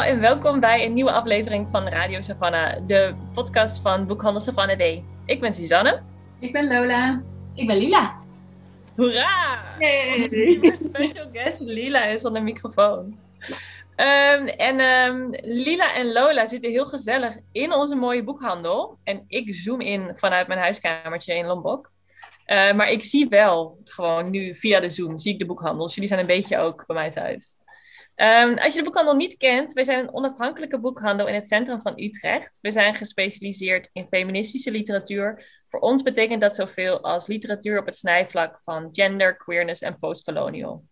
En welkom bij een nieuwe aflevering van Radio Savannah, de podcast van Boekhandel Savannah Day. Ik ben Suzanne. Ik ben Lola. Ik ben Lila. Hoera! Hey. Super special guest Lila is aan de microfoon. Lila en Lola zitten heel gezellig in onze mooie boekhandel. En ik zoom in vanuit mijn huiskamertje in Lombok. Maar ik zie wel gewoon nu via de Zoom, zie ik de boekhandel. Dus jullie zijn een beetje ook bij mij thuis. Als je de boekhandel niet kent, wij zijn een onafhankelijke boekhandel in het centrum van Utrecht. We zijn gespecialiseerd in feministische literatuur. Voor ons betekent dat zoveel als literatuur op het snijvlak van gender, queerness en postkolonial.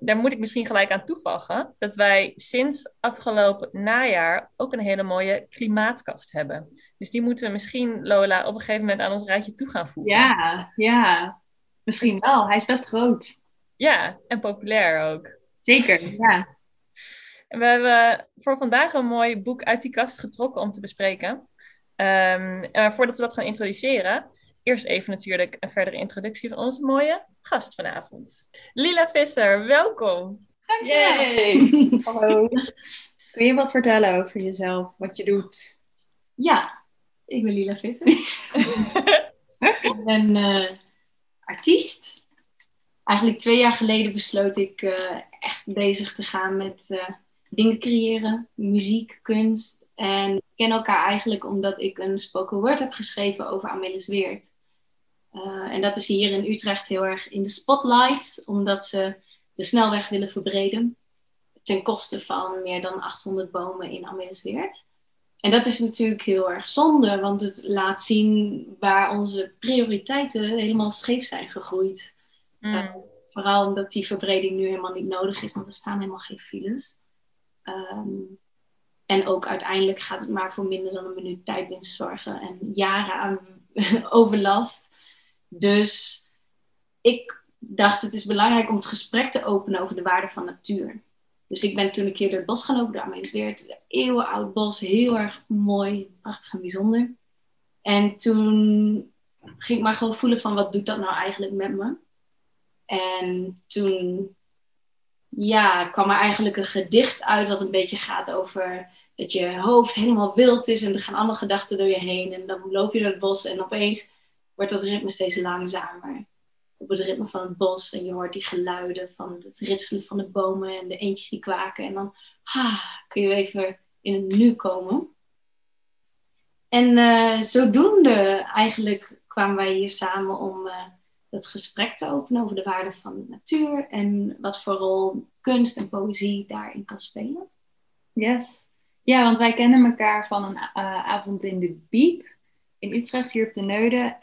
Daar moet ik misschien gelijk aan toevoegen dat wij sinds afgelopen najaar ook een hele mooie klimaatkast hebben. Dus die moeten we misschien, Lola, op een gegeven moment aan ons rijtje toe gaan voegen. Ja, misschien wel. Hij is best groot. Ja, en populair ook. Zeker, ja. We hebben voor vandaag een mooi boek uit die kast getrokken om te bespreken. Maar voordat we dat gaan introduceren, eerst even natuurlijk een verdere introductie van onze mooie gast vanavond. Lila Visser, welkom. Dankjewel. Hallo. Kun je wat vertellen over jezelf, wat je doet? Ja, ik ben Lila Visser. Ik ben artiest. Eigenlijk 2 jaar geleden besloot ik echt bezig te gaan met dingen creëren, muziek, kunst. En ik ken elkaar eigenlijk omdat ik een spoken word heb geschreven over Amelisweerd. En dat is hier in Utrecht heel erg in de spotlights, omdat ze de snelweg willen verbreden. Ten koste van meer dan 800 bomen in Amelisweerd. En dat is natuurlijk heel erg zonde, want het laat zien waar onze prioriteiten helemaal scheef zijn gegroeid. Vooral omdat die verbreding nu helemaal niet nodig is, want er staan helemaal geen files. En ook uiteindelijk gaat het maar voor minder dan een minuut tijdwinst zorgen en jaren aan overlast. Dus ik dacht, het is belangrijk om het gesprek te openen over de waarde van natuur. Dus ik ben toen een keer door het bos gaan lopen, door Amelisweerd, eeuwenoud bos, heel erg mooi, prachtig en bijzonder. En toen ging ik maar gewoon voelen van, wat doet dat nou eigenlijk met me? En toen kwam er eigenlijk een gedicht uit wat een beetje gaat over dat je hoofd helemaal wild is. En er gaan allemaal gedachten door je heen. En dan loop je door het bos en opeens wordt dat ritme steeds langzamer. Op het ritme van het bos. En je hoort die geluiden van het ritselen van de bomen en de eendjes die kwaken. En dan kun je even in het nu komen. En zodoende eigenlijk kwamen wij hier samen om dat gesprek te openen over de waarde van de natuur en wat voor rol kunst en poëzie daarin kan spelen. Yes. Ja, want wij kennen elkaar van een avond in de Biep in Utrecht, hier op de Neude,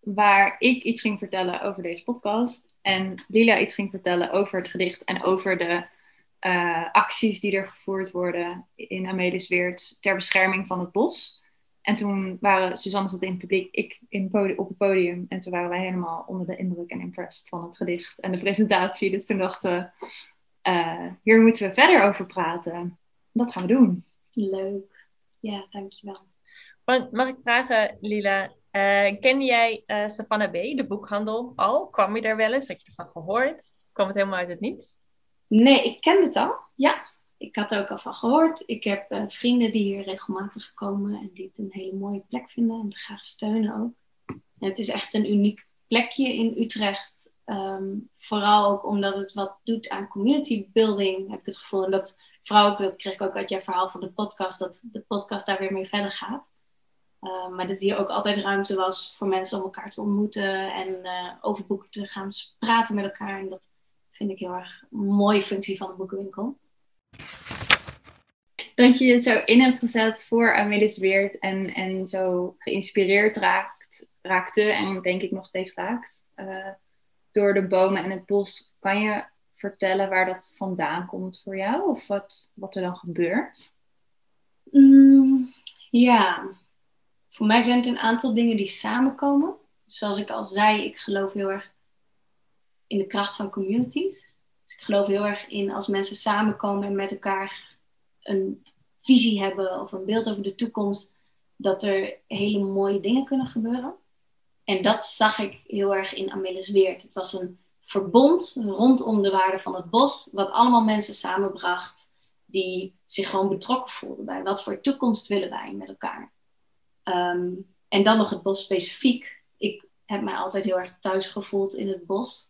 waar ik iets ging vertellen over deze podcast en Lila iets ging vertellen over het gedicht en over de acties die er gevoerd worden in Amelisweerd ter bescherming van het bos. En toen waren Suzanne zat in het publiek, ik op het podium. En toen waren wij helemaal onder de indruk en impressed van het gedicht en de presentatie. Dus toen dachten we, hier moeten we verder over praten. Dat gaan we doen. Leuk. Ja, dankjewel. Mag ik vragen, Lila, ken jij Savannah Day, de boekhandel, al? Kwam je daar wel eens? Had je ervan gehoord? Kwam het helemaal uit het niets? Nee, ik kende het al, ja. Ik had er ook al van gehoord. Ik heb vrienden die hier regelmatig komen en die het een hele mooie plek vinden en het graag steunen ook. En het is echt een uniek plekje in Utrecht. Vooral ook omdat het wat doet aan community building, heb ik het gevoel. En dat vooral ook, dat kreeg ik ook uit jouw verhaal van de podcast, dat de podcast daar weer mee verder gaat. Maar dat hier ook altijd ruimte was voor mensen om elkaar te ontmoeten en over boeken te gaan praten met elkaar. En dat vind ik heel erg een mooie functie van de boekenwinkel. Dat je het zo in hebt gezet voor Amelisweerd en zo geïnspireerd raakte en denk ik nog steeds raakt door de bomen en het bos. Kan je vertellen waar dat vandaan komt voor jou? Of wat er dan gebeurt? Ja, voor mij zijn het een aantal dingen die samenkomen. Zoals ik al zei, ik geloof heel erg in de kracht van communities. Dus ik geloof heel erg in als mensen samenkomen en met elkaar een visie hebben of een beeld over de toekomst, dat er hele mooie dingen kunnen gebeuren. En dat zag ik heel erg in Amelisweerd. Het was een verbond rondom de waarde van het bos, wat allemaal mensen samenbracht die zich gewoon betrokken voelden bij wat voor toekomst willen wij met elkaar. En dan nog het bos specifiek. Ik heb mij altijd heel erg thuis gevoeld in het bos.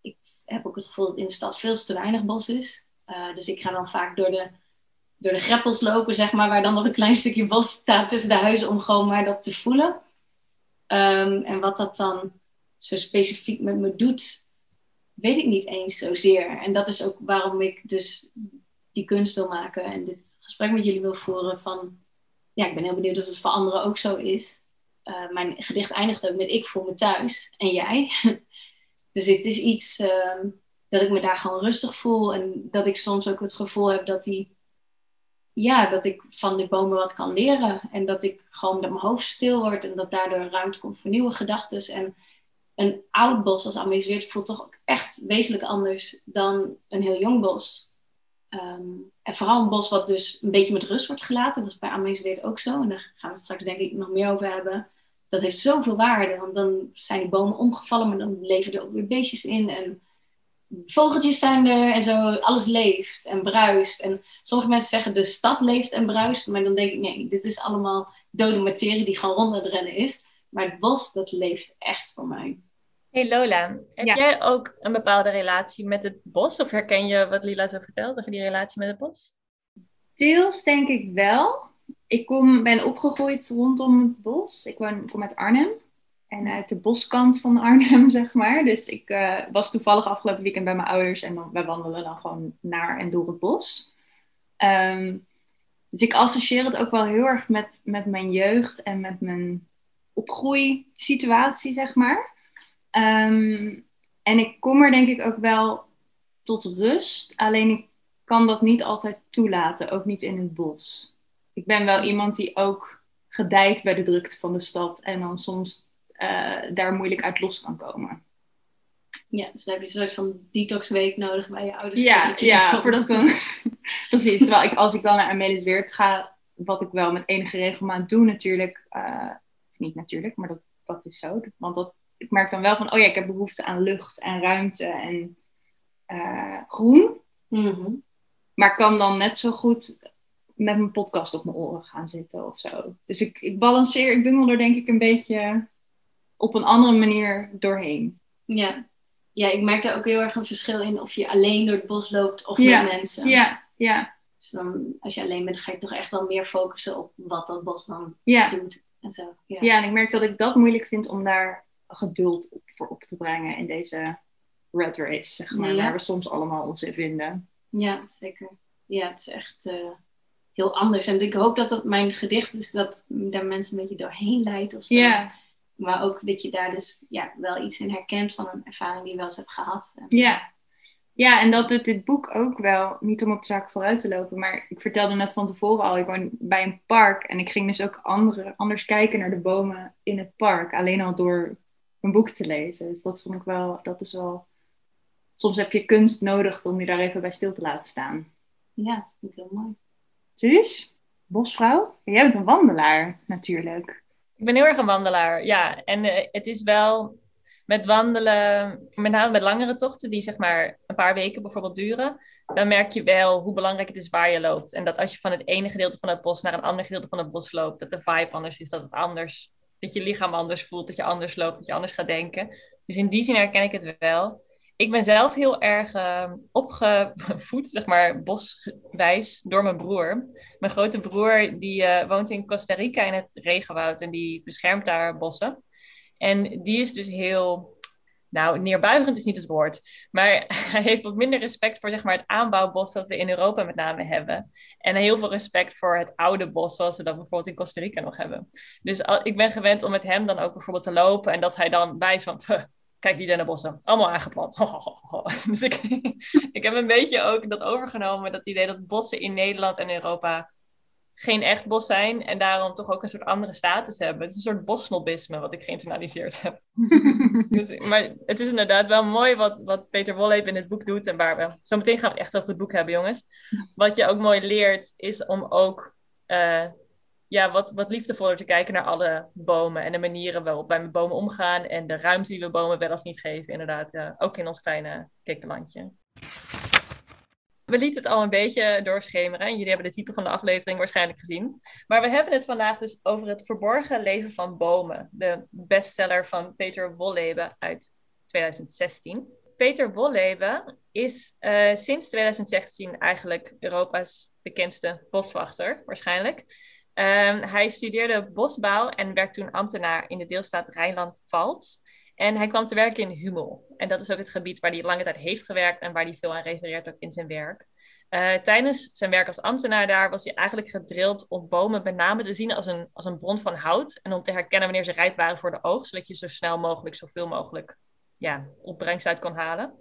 Ik heb ook het gevoel dat in de stad veel te weinig bos is. Dus ik ga dan vaak door de greppels lopen, zeg maar, waar dan nog een klein stukje bos staat tussen de huizen om gewoon maar dat te voelen. En wat dat dan zo specifiek met me doet, weet ik niet eens zozeer. En dat is ook waarom ik dus die kunst wil maken en dit gesprek met jullie wil voeren van, ja, ik ben heel benieuwd of het voor anderen ook zo is. Mijn gedicht eindigt ook met ik voel me thuis en jij. Dus het is iets dat ik me daar gewoon rustig voel en dat ik soms ook het gevoel heb dat dat ik van de bomen wat kan leren. En dat ik gewoon dat mijn hoofd stil wordt en dat daardoor ruimte komt voor nieuwe gedachtes. En een oud bos als Amelisweerd voelt toch ook echt wezenlijk anders dan een heel jong bos. En vooral een bos wat dus een beetje met rust wordt gelaten. Dat is bij Amelisweerd ook zo. En daar gaan we het straks denk ik nog meer over hebben. Dat heeft zoveel waarde. Want dan zijn die bomen omgevallen, maar dan leven er ook weer beestjes in. En vogeltjes zijn er en zo. Alles leeft en bruist. En sommige mensen zeggen de stad leeft en bruist. Maar dan denk ik, nee, dit is allemaal dode materie die gewoon rond aan het rennen is. Maar het bos, dat leeft echt voor mij. Hey Lola, heb jij ook een bepaalde relatie met het bos? Of herken je wat Lila zo vertelt over die relatie met het bos? Deels denk ik wel. Ik ben opgegroeid rondom het bos. Ik kom uit Arnhem. En uit de boskant van Arnhem, zeg maar. Dus ik was toevallig afgelopen weekend bij mijn ouders. En wij wandelen dan gewoon naar en door het bos. Dus ik associeer het ook wel heel erg met mijn jeugd. En met mijn opgroeisituatie, zeg maar. En ik kom er denk ik ook wel tot rust. Alleen ik kan dat niet altijd toelaten. Ook niet in het bos. Ik ben wel iemand die ook gedijt bij de drukte van de stad. En dan soms daar moeilijk uit los kan komen. Ja, dus dan heb je een soort van detoxweek nodig bij je ouders. Ja, voordat ik dan... Precies, terwijl als ik dan naar Amelisweerd ga, wat ik wel met enige regelmaat doe natuurlijk. Niet natuurlijk, maar dat is zo. Want ik merk dan wel van, ik heb behoefte aan lucht en ruimte en groen. Mm-hmm. Maar kan dan net zo goed met mijn podcast op mijn oren gaan zitten of zo. Dus ik bungel er denk ik een beetje op een andere manier doorheen. Ja, ik merk daar ook heel erg een verschil in of je alleen door het bos loopt of met mensen. Ja. Dus dan, als je alleen bent, ga je toch echt wel meer focussen op wat dat bos dan doet. En zo, en ik merk dat ik dat moeilijk vind om daar geduld voor op te brengen in deze rat race, zeg maar, waar we soms allemaal ons in vinden. Ja, zeker. Ja, het is echt heel anders. En ik hoop dat mijn gedicht dus dat daar mensen een beetje doorheen leidt of zo. Yeah. Maar ook dat je daar dus wel iets in herkent van een ervaring die je wel eens hebt gehad. Ja. Ja, en dat doet dit boek ook wel, niet om op de zaak vooruit te lopen, maar ik vertelde net van tevoren al, ik woon bij een park en ik ging dus ook anders kijken naar de bomen in het park, alleen al door een boek te lezen. Dus dat vond ik wel, soms heb je kunst nodig om je daar even bij stil te laten staan. Ja, dat vind ik heel mooi. Dus, bosvrouw, jij bent een wandelaar natuurlijk. Ik ben heel erg een wandelaar, ja. En het is wel... Met wandelen, met name met langere tochten die zeg maar een paar weken bijvoorbeeld duren, dan merk je wel hoe belangrijk het is waar je loopt. En dat als je van het ene gedeelte van het bos naar een ander gedeelte van het bos loopt, dat de vibe anders is, dat je lichaam anders voelt, dat je anders loopt, dat je anders gaat denken. Dus in die zin herken ik het wel. Ik ben zelf heel erg opgevoed, zeg maar, boswijs door mijn broer. Mijn grote broer die woont in Costa Rica in het regenwoud en die beschermt daar bossen. En die is dus heel, neerbuigend is niet het woord. Maar hij heeft wat minder respect voor zeg maar, het aanbouwbos dat we in Europa met name hebben. En heel veel respect voor het oude bos zoals we dat bijvoorbeeld in Costa Rica nog hebben. Dus ik ben gewend om met hem dan ook bijvoorbeeld te lopen. En dat hij dan wijs van, Kijk, die dennenbossen, allemaal aangeplant. Dus ik heb een beetje ook dat overgenomen, dat idee dat bossen in Nederland en Europa geen echt bos zijn en daarom toch ook een soort andere status hebben. Het is een soort bosnobisme wat ik geïnternaliseerd heb. Dus, maar het is inderdaad wel mooi wat Peter Wohlleben in het boek doet en waar we... Zometeen gaan we het echt over het boek hebben, jongens. Wat je ook mooi leert is om ook wat liefdevoller te kijken naar alle bomen en de manieren waarop wij met bomen omgaan en de ruimte die we bomen wel of niet geven, inderdaad, ook in ons kleine kikkerlandje. We lieten het al een beetje doorschemeren. Jullie hebben de titel van de aflevering waarschijnlijk gezien. Maar we hebben het vandaag dus over het verborgen leven van bomen. De bestseller van Peter Wohlleben uit 2016. Peter Wohlleben is sinds 2016 eigenlijk Europa's bekendste boswachter, waarschijnlijk. Hij studeerde bosbouw en werd toen ambtenaar in de deelstaat Rijnland-Palts. En hij kwam te werken in Hummel. En dat is ook het gebied waar hij lange tijd heeft gewerkt en waar hij veel aan refereert ook in zijn werk. Tijdens zijn werk als ambtenaar daar was hij eigenlijk gedrild om bomen met name te zien als een bron van hout. En om te herkennen wanneer ze rijp waren voor de oogst, zodat je zo snel mogelijk, zoveel mogelijk opbrengst uit kon halen.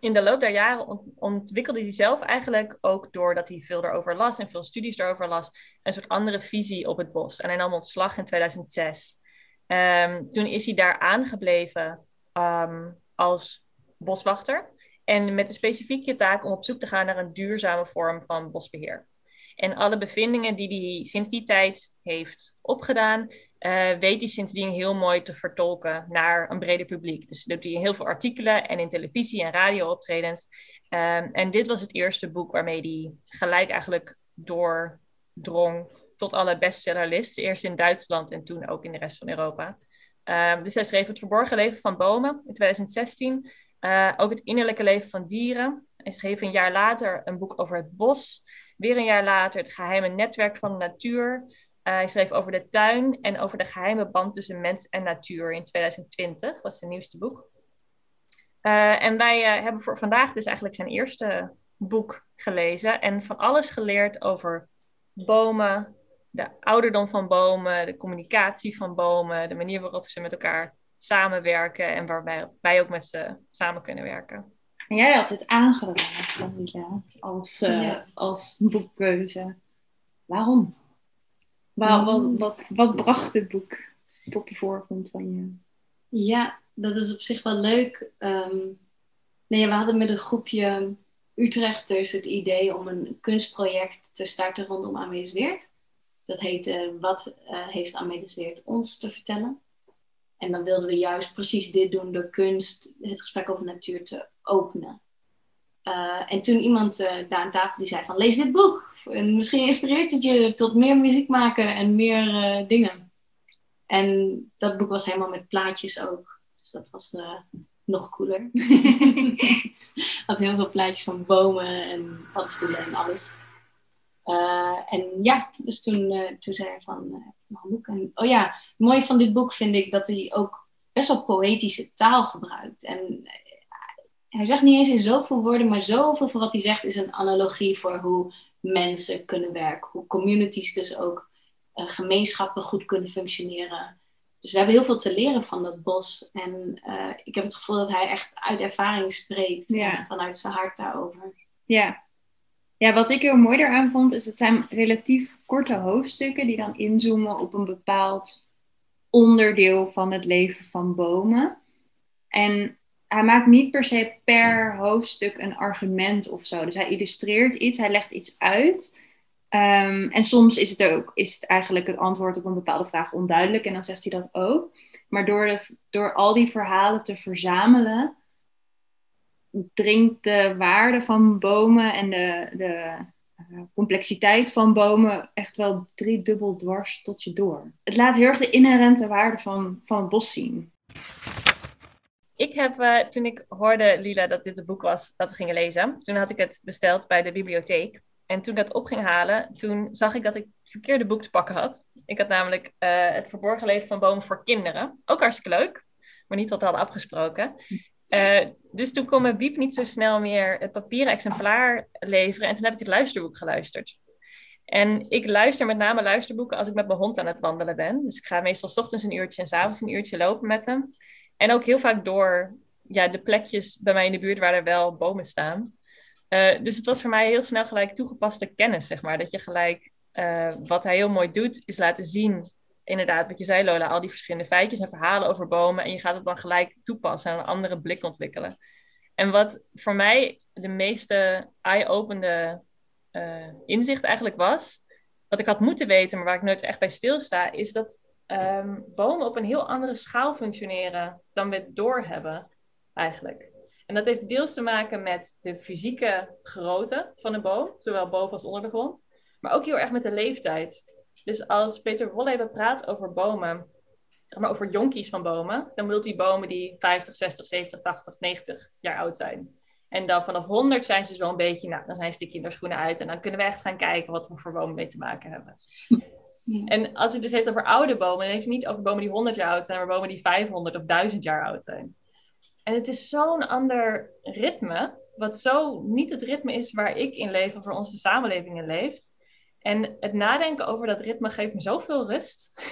In de loop der jaren ontwikkelde hij zelf eigenlijk ook, doordat hij veel erover las en veel studies erover las, een soort andere visie op het bos. En hij nam ontslag in 2006. Toen is hij daar aangebleven als boswachter en met de specifieke taak om op zoek te gaan naar een duurzame vorm van bosbeheer. En alle bevindingen die hij sinds die tijd heeft opgedaan, weet hij sindsdien heel mooi te vertolken naar een breder publiek. Dus dat doet hij in heel veel artikelen en in televisie en radiooptredens. En dit was het eerste boek waarmee hij gelijk eigenlijk doordrong tot alle bestsellerlists, eerst in Duitsland en toen ook in de rest van Europa. Dus hij schreef Het verborgen leven van bomen in 2016, ook Het innerlijke leven van dieren. Hij schreef een jaar later een boek over het bos, weer een jaar later Het geheime netwerk van de natuur. Hij schreef over de tuin en over de geheime band tussen mens en natuur in 2020, was zijn nieuwste boek. En wij hebben voor vandaag dus eigenlijk zijn eerste boek gelezen en van alles geleerd over bomen, de ouderdom van bomen, de communicatie van bomen, de manier waarop ze met elkaar samenwerken en waarbij wij ook met ze samen kunnen werken. En jij had het aangeraden van Lila als boekkeuze. Waarom? Wat bracht dit boek tot de voorgrond van je? Ja, dat is op zich wel leuk. We hadden met een groepje Utrechters het idee om een kunstproject te starten rondom Amelisweerd. Dat heet Wat heeft Amelisweerd ons te vertellen? En dan wilden we juist precies dit doen door kunst, het gesprek over natuur te openen. En toen iemand daar aan tafel die zei van lees dit boek. En misschien inspireert het je tot meer muziek maken en meer dingen. En dat boek was helemaal met plaatjes ook. Dus dat was nog cooler. Had heel veel plaatjes van bomen en paddenstoelen en alles. Dus toen zei hij van boek. En, het mooie van dit boek vind ik dat hij ook best wel poëtische taal gebruikt. En hij zegt niet eens in zoveel woorden, maar zoveel van wat hij zegt is een analogie voor hoe mensen kunnen werken. Hoe communities dus ook gemeenschappen goed kunnen functioneren. Dus we hebben heel veel te leren van dat bos. En ik heb het gevoel dat hij echt uit ervaring spreekt. Ja. Vanuit zijn hart daarover. Ja. Ja, wat ik heel mooi daaraan vond, is het zijn relatief korte hoofdstukken die dan inzoomen op een bepaald onderdeel van het leven van bomen. En hij maakt niet per se per hoofdstuk een argument of zo. Dus hij illustreert iets, hij legt iets uit. En soms is het eigenlijk het antwoord op een bepaalde vraag onduidelijk. En dan zegt hij dat ook. Maar door al die verhalen te verzamelen, dringt de waarde van bomen en de complexiteit van bomen echt wel 3-dubbel dwars tot je door. Het laat heel erg de inherente waarde van het bos zien. Ik heb, toen ik hoorde, Lila, dat dit het boek was dat we gingen lezen, toen had ik het besteld bij de bibliotheek. En toen ik dat op ging halen, toen zag ik dat ik het verkeerde boek te pakken had. Ik had namelijk Het verborgen leven van bomen voor kinderen. Ook hartstikke leuk, maar niet wat we hadden afgesproken. Dus toen kon mijn biep niet zo snel meer het papieren exemplaar leveren. En toen heb ik het luisterboek geluisterd. En ik luister met name luisterboeken als ik met mijn hond aan het wandelen ben. Dus ik ga meestal 's ochtends een uurtje en 's avonds een uurtje lopen met hem. En ook heel vaak door de plekjes bij mij in de buurt waar er wel bomen staan. Dus het was voor mij heel snel gelijk toegepaste kennis, zeg maar. Dat je gelijk, wat hij heel mooi doet, is laten zien, inderdaad, wat je zei Lola, al die verschillende feitjes en verhalen over bomen. En je gaat het dan gelijk toepassen en een andere blik ontwikkelen. En wat voor mij de meeste eye-opende inzicht eigenlijk was, wat ik had moeten weten, maar waar ik nooit echt bij stilsta, is dat bomen op een heel andere schaal functioneren dan we het doorhebben eigenlijk. En dat heeft deels te maken met de fysieke grootte van een boom, zowel boven als onder de grond, maar ook heel erg met de leeftijd. Dus als Peter Wohlleben praat over bomen, zeg maar over jonkies van bomen, dan bedoelt hij bomen die 50, 60, 70, 80, 90 jaar oud zijn. En dan vanaf 100 zijn ze zo'n beetje, nou, dan zijn ze die kinderschoenen uit en dan kunnen we echt gaan kijken wat we voor bomen mee te maken hebben. En als hij dus heeft over oude bomen, dan heeft hij niet over bomen die 100 jaar oud zijn, maar bomen die 500 of 1000 jaar oud zijn. En het is zo'n ander ritme, wat zo niet het ritme is waar ik in leef of waar onze samenleving in leeft. En het nadenken over dat ritme geeft me zoveel rust.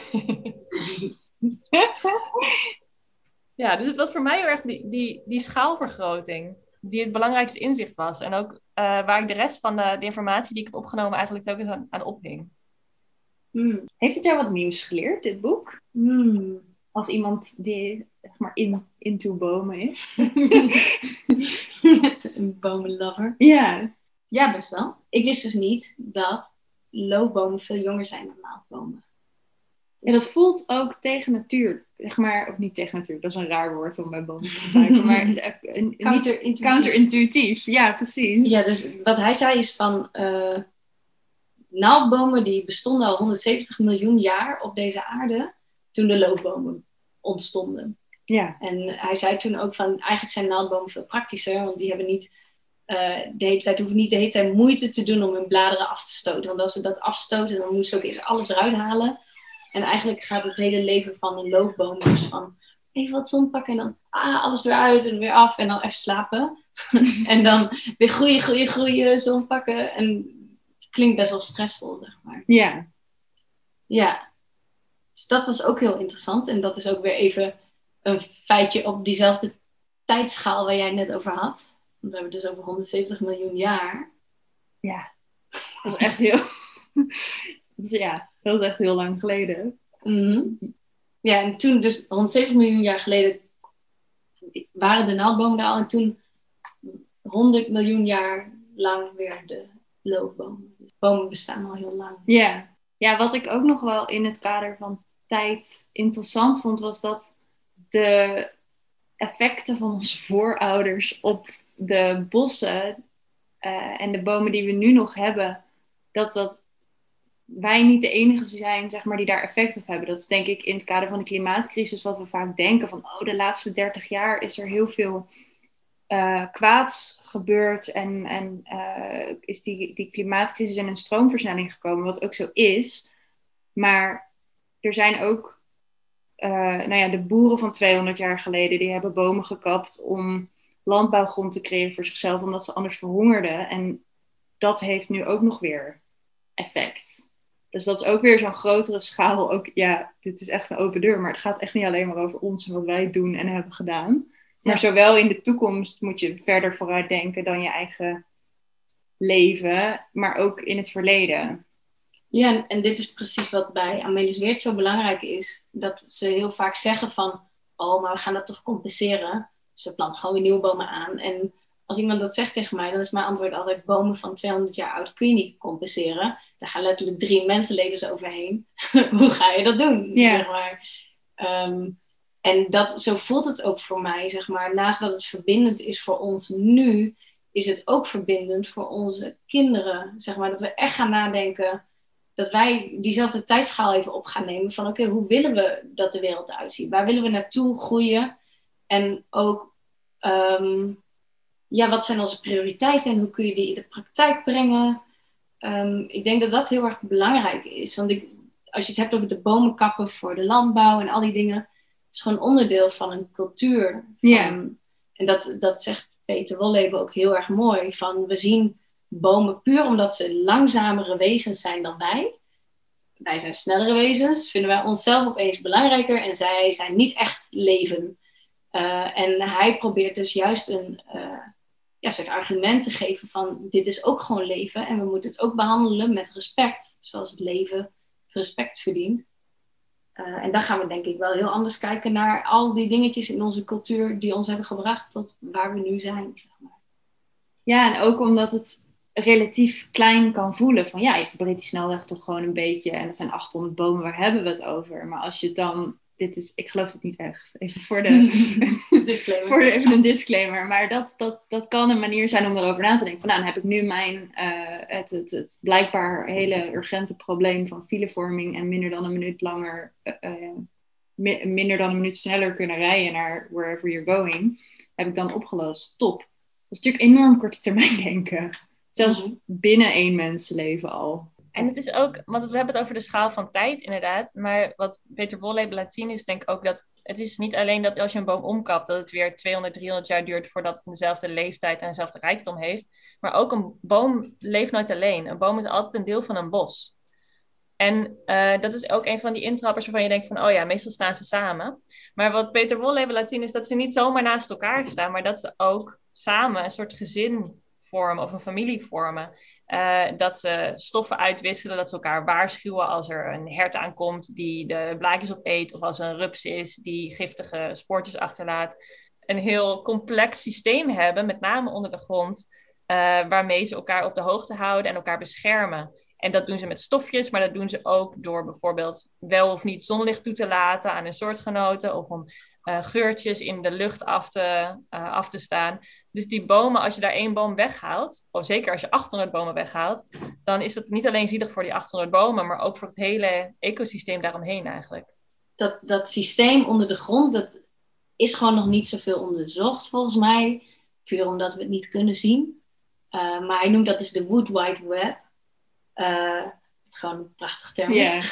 Ja, dus het was voor mij heel erg die schaalvergroting die het belangrijkste inzicht was. En ook waar ik de rest van de informatie die ik heb opgenomen eigenlijk telkens aan ophing. Hmm. Heeft het jou wat nieuws geleerd, dit boek? Hmm. Als iemand die zeg maar into bomen is. Een bomenlover. Ja, best wel. Ik wist dus niet dat loofbomen veel jonger zijn dan naaldbomen. En dat voelt ook tegen natuur, zeg maar, of niet tegen natuur, dat is een raar woord om bij bomen te gebruiken, maar counterintuïtief, ja, precies. Ja, dus wat hij zei is van, naaldbomen die bestonden al 170 miljoen jaar op deze aarde, toen de loofbomen ontstonden. Ja. En hij zei toen ook van, eigenlijk zijn naaldbomen veel praktischer, want die hebben niet hoeven niet de hele tijd moeite te doen om hun bladeren af te stoten. Want als ze dat afstoten, dan moeten ze ook eerst alles eruit halen. En eigenlijk gaat het hele leven van een loofboom dus van even wat zon pakken en dan alles eruit en weer af en dan even slapen. En dan weer groeien, zon pakken. En klinkt best wel stressvol, zeg maar. Ja. Ja. Dus dat was ook heel interessant. En dat is ook weer even een feitje op diezelfde tijdschaal waar jij net over had. We hebben het dus over 170 miljoen jaar. Ja. Dat is echt heel... dat is echt heel lang geleden. Mm-hmm. Ja, en toen dus 170 miljoen jaar geleden waren de naaldbomen daar al. En toen 100 miljoen jaar lang weer de loofbomen. Dus bomen bestaan al heel lang. Ja, wat ik ook nog wel in het kader van tijd interessant vond, was dat de effecten van onze voorouders op de bossen en de bomen die we nu nog hebben, dat wij niet de enige zijn, zeg maar, die daar effect op hebben. Dat is denk ik in het kader van de klimaatcrisis wat we vaak denken van, de laatste 30 jaar is er heel veel kwaads gebeurd en is die klimaatcrisis in een stroomversnelling gekomen, wat ook zo is. Maar er zijn ook de boeren van 200 jaar geleden, die hebben bomen gekapt om landbouwgrond te creëren voor zichzelf, omdat ze anders verhongerden. En dat heeft nu ook nog weer effect. Dus dat is ook weer zo'n grotere schaal. Ook, ja, dit is echt een open deur, maar het gaat echt niet alleen maar over ons en wat wij doen en hebben gedaan. Maar zowel in de toekomst moet je verder vooruit denken dan je eigen leven, maar ook in het verleden. Ja, en dit is precies wat bij Amelisweerd zo belangrijk is, dat ze heel vaak zeggen van, maar we gaan dat toch compenseren. Dus we planten gewoon weer nieuwe bomen aan. En als iemand dat zegt tegen mij, dan is mijn antwoord altijd, bomen van 200 jaar oud kun je niet compenseren. Daar gaan letterlijk 3 mensenlevens overheen. Hoe ga je dat doen? Yeah. Zeg maar. En dat, zo voelt het ook voor mij, zeg maar. Naast dat het verbindend is voor ons nu, is het ook verbindend voor onze kinderen. Zeg maar, dat we echt gaan nadenken, dat wij diezelfde tijdschaal even op gaan nemen. Van oké, hoe willen we dat de wereld eruit ziet? Waar willen we naartoe groeien? En ook, wat zijn onze prioriteiten en hoe kun je die in de praktijk brengen? Ik denk dat dat heel erg belangrijk is. Want als je het hebt over de bomen kappen voor de landbouw en al die dingen, het is gewoon onderdeel van een cultuur. En dat zegt Peter Wohlleben ook heel erg mooi. Van, we zien bomen puur omdat ze langzamere wezens zijn dan wij. Wij zijn snellere wezens, vinden wij onszelf opeens belangrijker en zij zijn niet echt leven. En hij probeert dus juist een soort argument te geven van dit is ook gewoon leven en we moeten het ook behandelen met respect, zoals het leven respect verdient. En dan gaan we denk ik wel heel anders kijken naar al die dingetjes in onze cultuur die ons hebben gebracht tot waar we nu zijn. Zeg maar. Ja, en ook omdat het relatief klein kan voelen. Van ja, je verbreedt die snelweg toch gewoon een beetje en het zijn 800 bomen, waar hebben we het over? Maar als je dan... Dit is, ik geloof het niet echt. Even voor de even een disclaimer. Maar dat kan een manier zijn om erover na te denken. Van, nou, dan heb ik nu mijn het blijkbaar hele urgente probleem van filevorming en minder dan een minuut langer, minder dan een minuut sneller kunnen rijden naar wherever you're going. Heb ik dan opgelost. Top. Dat is natuurlijk enorm korte termijn denken. Zelfs binnen één mensenleven al. En het is ook, want we hebben het over de schaal van tijd inderdaad, maar wat Peter Wohlleben laat zien is denk ik ook dat het is niet alleen dat als je een boom omkapt, dat het weer 200, 300 jaar duurt voordat het dezelfde leeftijd en dezelfde rijkdom heeft. Maar ook een boom leeft nooit alleen. Een boom is altijd een deel van een bos. En dat is ook een van die intrappers waarvan je denkt van, oh ja, meestal staan ze samen. Maar wat Peter Wohlleben laat zien is dat ze niet zomaar naast elkaar staan, maar dat ze ook samen een soort gezin vormen of een familie vormen. Dat ze stoffen uitwisselen, dat ze elkaar waarschuwen als er een hert aankomt die de blaadjes opeet, of als er een rups is die giftige spoortjes achterlaat. Een heel complex systeem hebben, met name onder de grond, waarmee ze elkaar op de hoogte houden en elkaar beschermen. En dat doen ze met stofjes, maar dat doen ze ook door bijvoorbeeld wel of niet zonlicht toe te laten aan hun soortgenoten, of om geurtjes in de lucht af te staan. Dus die bomen, als je daar één boom weghaalt, of zeker als je 800 bomen weghaalt, dan is dat niet alleen zielig voor die 800 bomen, maar ook voor het hele ecosysteem daaromheen eigenlijk. Dat systeem onder de grond, dat is gewoon nog niet zoveel onderzocht volgens mij, puur omdat we het niet kunnen zien. Maar hij noemt dat dus de Wood Wide Web. Gewoon een prachtig term. Yeah.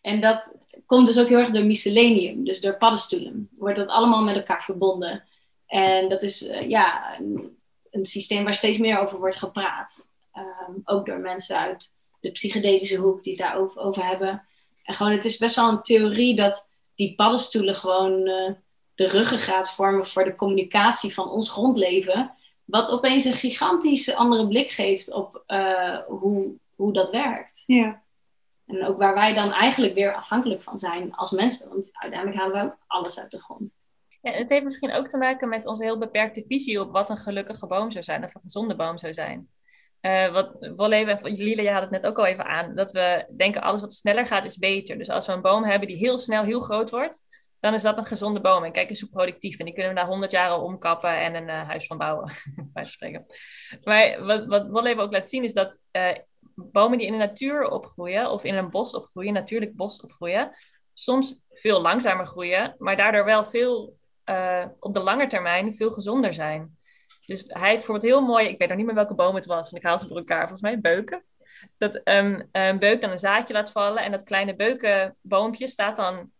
En dat komt dus ook heel erg door mycelium, dus door paddenstoelen. Wordt dat allemaal met elkaar verbonden. En dat is een systeem waar steeds meer over wordt gepraat. Ook door mensen uit de psychedelische hoek die het daar over hebben. En gewoon, het is best wel een theorie dat die paddenstoelen gewoon de ruggengraat vormen voor de communicatie van ons grondleven. Wat opeens een gigantisch andere blik geeft op hoe dat werkt. Ja. Yeah. En ook waar wij dan eigenlijk weer afhankelijk van zijn als mensen. Want uiteindelijk halen we ook alles uit de grond. Ja, het heeft misschien ook te maken met onze heel beperkte visie op wat een gelukkige boom zou zijn. Of een gezonde boom zou zijn. Wat Wohlleben en Lila, je had het net ook al even aan. Dat we denken alles wat sneller gaat is beter. Dus als we een boom hebben die heel snel heel groot wordt. Dan is dat een gezonde boom. En kijk eens hoe productief. En die kunnen we na 100 jaar al omkappen en een huis van bouwen. Bij spreken. Maar wat Wohlleben ook laat zien is dat... bomen die in de natuur opgroeien of in een bos opgroeien, natuurlijk bos opgroeien, soms veel langzamer groeien, maar daardoor wel veel op de lange termijn veel gezonder zijn. Dus hij heeft bijvoorbeeld heel mooi, ik weet nog niet meer welke boom het was, want ik haal ze door elkaar, volgens mij beuken. Dat een beuk dan een zaadje laat vallen en dat kleine beukenboompje staat dan,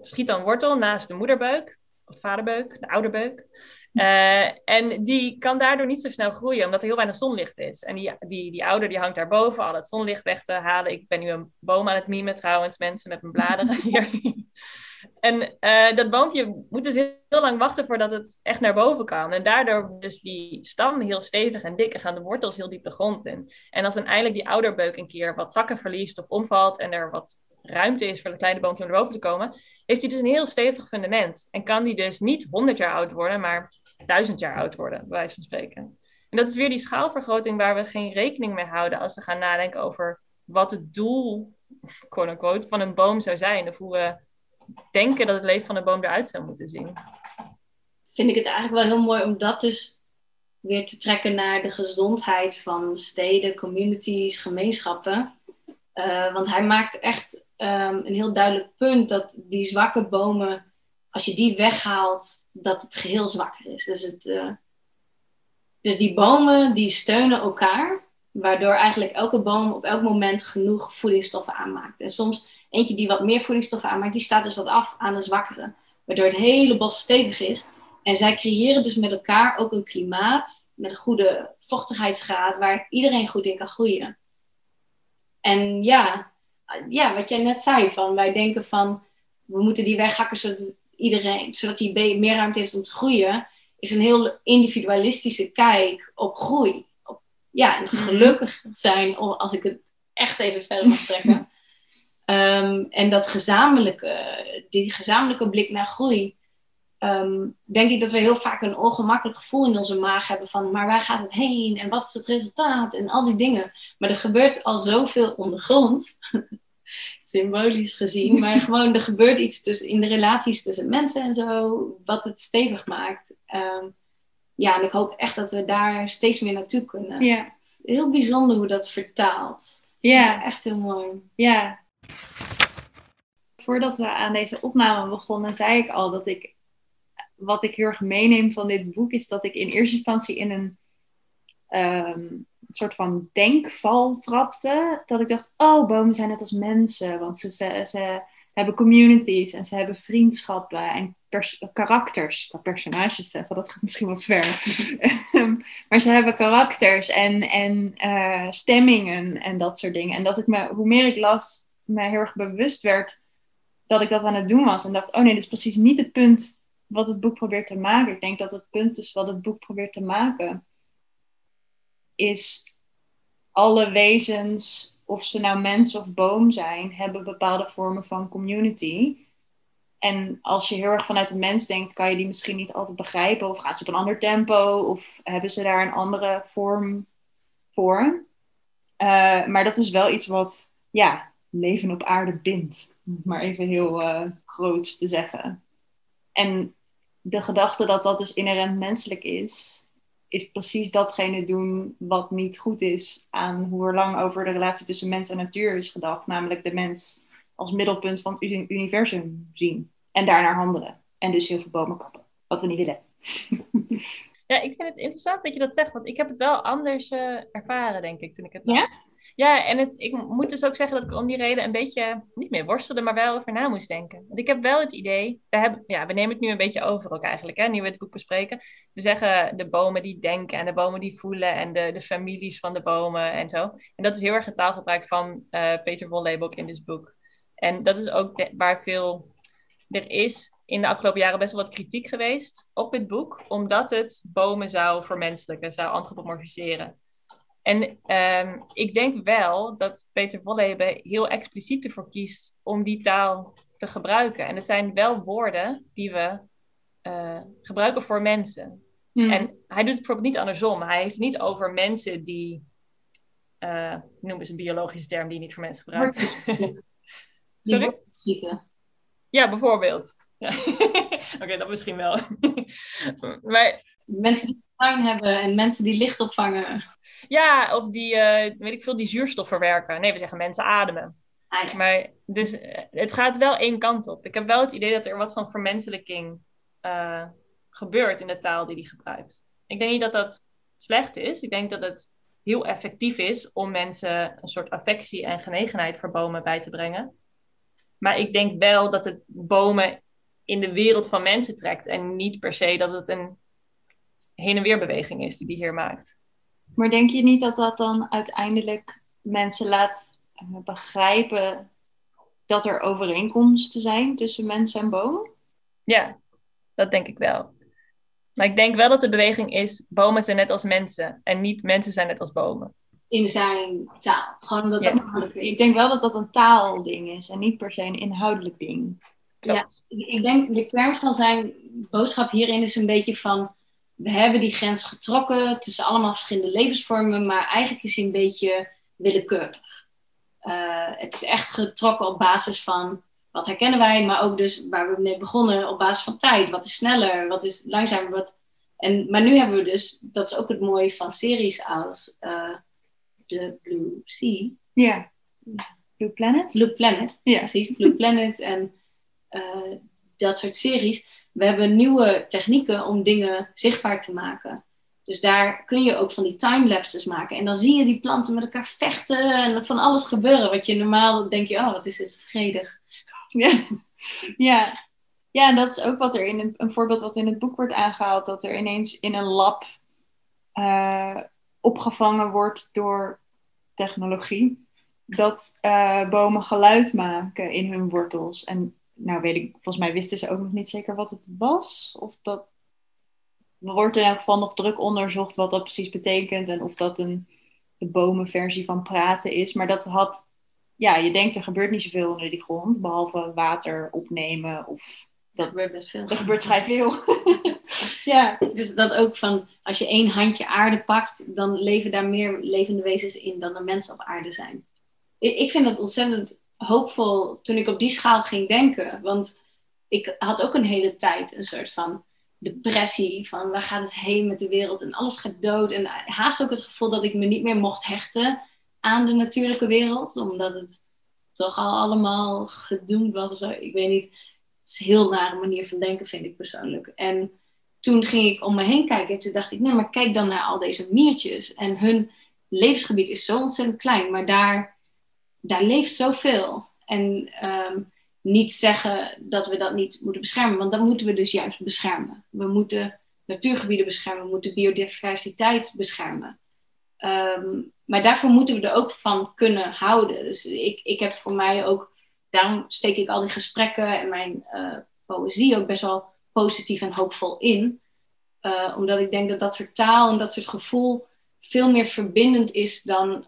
schiet dan wortel naast de moederbeuk, of de vaderbeuk, de ouderbeuk. En die kan daardoor niet zo snel groeien, omdat er heel weinig zonlicht is. En die ouder die hangt daarboven al het zonlicht weg te halen. Ik ben nu een boom aan het mimen trouwens, mensen, met mijn bladeren hier. En dat boompje moet dus heel lang wachten voordat het echt naar boven kan. En daardoor dus die stam heel stevig en dik en gaan de wortels heel diep de grond in. En als dan eindelijk die ouderbeuk een keer wat takken verliest of omvalt en er wat ruimte is voor een kleine boompje om erboven te komen, heeft hij dus een heel stevig fundament. En kan die dus niet 100 jaar oud worden, maar 1000 jaar oud worden, bij wijze van spreken. En dat is weer die schaalvergroting waar we geen rekening mee houden als we gaan nadenken over wat het doel, quote unquote, van een boom zou zijn. Of hoe we denken dat het leven van een boom eruit zou moeten zien. Vind ik het eigenlijk wel heel mooi om dat dus weer te trekken naar de gezondheid van steden, communities, gemeenschappen. Want hij maakt echt een heel duidelijk punt dat die zwakke bomen, als je die weghaalt, dat het geheel zwakker is. Dus die bomen die steunen elkaar, waardoor eigenlijk elke boom op elk moment genoeg voedingsstoffen aanmaakt. En soms eentje die wat meer voedingsstoffen aanmaakt, die staat dus wat af aan de zwakkere, waardoor het hele bos stevig is. En zij creëren dus met elkaar ook een klimaat met een goede vochtigheidsgraad waar iedereen goed in kan groeien. En ja, wat jij net zei, van wij denken van we moeten die weghakken zodat die meer ruimte heeft om te groeien, is een heel individualistische kijk op groei. En gelukkig zijn, als ik het echt even verder mag trekken. En die gezamenlijke blik naar groei, denk ik dat we heel vaak een ongemakkelijk gevoel in onze maag hebben van, maar waar gaat het heen en wat is het resultaat en al die dingen. Maar er gebeurt al zoveel ondergrond, symbolisch gezien, maar gewoon er gebeurt iets in de relaties tussen mensen en zo, wat het stevig maakt. En ik hoop echt dat we daar steeds meer naartoe kunnen. Yeah. Heel bijzonder hoe dat vertaalt. Yeah. Ja, echt heel mooi. Ja. Yeah. Voordat we aan deze opname begonnen, zei ik al dat wat ik heel erg meeneem van dit boek is dat ik in eerste instantie in een soort van denkval trapte. Dat ik dacht, oh, bomen zijn net als mensen, want ze hebben communities en ze hebben vriendschappen en karakters. Personages zeggen, dat gaat misschien wat ver. Maar ze hebben karakters en stemmingen en dat soort dingen. En dat ik hoe meer ik las, me heel erg bewust werd dat ik dat aan het doen was. En dacht, oh nee, dit is precies niet het punt wat het boek probeert te maken. Ik denk dat het punt is wat het boek probeert te maken, is alle wezens, of ze nou mens of boom zijn, hebben bepaalde vormen van community. En als je heel erg vanuit de mens denkt, kan je die misschien niet altijd begrijpen. Of gaan ze op een ander tempo, of hebben ze daar een andere vorm voor. Maar dat is wel iets wat, ja, leven op aarde bindt. Om maar even heel groots te zeggen. En de gedachte dat dat dus inherent menselijk is precies datgene doen wat niet goed is aan hoe er lang over de relatie tussen mens en natuur is gedacht. Namelijk de mens als middelpunt van het universum zien. En daarnaar handelen. En dus heel veel bomen kappen. Wat we niet willen. Ja, ik vind het interessant dat je dat zegt. Want ik heb het wel anders ervaren, denk ik, toen ik het las. Ja, en ik moet dus ook zeggen dat ik om die reden een beetje, niet meer worstelde, maar wel over na moest denken. Want ik heb wel het idee, we nemen het nu een beetje over ook eigenlijk, hè, nu we het boek bespreken. We zeggen de bomen die denken en de bomen die voelen en de families van de bomen en zo. En dat is heel erg het taalgebruik van Peter Wohlleben ook in dit boek. En dat is ook waar er is in de afgelopen jaren best wel wat kritiek geweest op het boek, omdat het bomen zou vermenselijken, zou antropomorfiseren. En ik denk wel dat Peter Wohlleben heel expliciet ervoor kiest om die taal te gebruiken. En het zijn wel woorden die we gebruiken voor mensen. Mm. En hij doet het bijvoorbeeld niet andersom. Hij heeft het niet over mensen die, noem eens een biologische term die je niet voor mensen gebruikt. Sorry? Schieten. Ja, bijvoorbeeld. Ja. Oké, dat misschien wel. Maar mensen die pijn hebben en mensen die licht opvangen. Ja, of die, weet ik veel, die zuurstof verwerken. Nee, we zeggen mensen ademen. Ah, ja. Maar dus het gaat wel één kant op. Ik heb wel het idee dat er wat van vermenselijking gebeurt in de taal die hij gebruikt. Ik denk niet dat dat slecht is. Ik denk dat het heel effectief is om mensen een soort affectie en genegenheid voor bomen bij te brengen. Maar ik denk wel dat het bomen in de wereld van mensen trekt. En niet per se dat het een heen- en weerbeweging is die hij hier maakt. Maar denk je niet dat dat dan uiteindelijk mensen laat begrijpen dat er overeenkomsten zijn tussen mensen en bomen? Ja, dat denk ik wel. Maar ik denk wel dat de beweging is, bomen zijn net als mensen en niet mensen zijn net als bomen. In zijn taal. Gewoon dat dat mogelijk is. Ik denk wel dat dat een taalding is en niet per se een inhoudelijk ding. Klopt. Ja, ik denk de kern van zijn boodschap hierin is een beetje van, we hebben die grens getrokken tussen allemaal verschillende levensvormen, maar eigenlijk is hij een beetje willekeurig. Het is echt getrokken op basis van wat herkennen wij, maar ook dus waar we mee begonnen, op basis van tijd. Wat is sneller, wat is langzamer? Maar nu hebben we dus, dat is ook het mooie van series als The Blue Sea. Ja, yeah. Blue Planet. Blue Planet, yeah. Precies. Blue Planet en dat soort series. We hebben nieuwe technieken om dingen zichtbaar te maken. Dus daar kun je ook van die timelapses maken. En dan zie je die planten met elkaar vechten en van alles gebeuren. Wat je normaal denk je, oh, wat is dit vredig. Ja, en dat is ook wat er een voorbeeld wat in het boek wordt aangehaald. Dat er ineens in een lab opgevangen wordt door technologie. Dat bomen geluid maken in hun wortels. En nou weet ik, volgens mij wisten ze ook nog niet zeker wat het was. Of dat wordt in elk geval nog druk onderzocht wat dat precies betekent. En of dat de bomenversie van praten is. Maar dat had, ja, je denkt er gebeurt niet zoveel onder die grond. Behalve water opnemen of... Dat gebeurt best veel. Dat gebeurt vrij veel. Ja. Dus dat ook van, als je één handje aarde pakt, dan leven daar meer levende wezens in dan er mensen op aarde zijn. Ik vind dat ontzettend hoopvol toen ik op die schaal ging denken. Want ik had ook een hele tijd een soort van depressie. Van waar gaat het heen met de wereld en alles gaat dood. En haast ook het gevoel dat ik me niet meer mocht hechten aan de natuurlijke wereld. Omdat het toch al allemaal gedoemd was of zo. Ik weet niet. Het is een heel nare manier van denken, vind ik persoonlijk. En toen ging ik om me heen kijken. En toen dacht ik, nee, maar kijk dan naar al deze miertjes. En hun levensgebied is zo ontzettend klein. Maar daar leeft zoveel. En niet zeggen dat we dat niet moeten beschermen. Want dat moeten we dus juist beschermen. We moeten natuurgebieden beschermen. We moeten biodiversiteit beschermen. Maar daarvoor moeten we er ook van kunnen houden. Dus ik heb voor mij ook... Daarom steek ik al die gesprekken en mijn poëzie ook best wel positief en hoopvol in. Omdat ik denk dat dat soort taal en dat soort gevoel veel meer verbindend is dan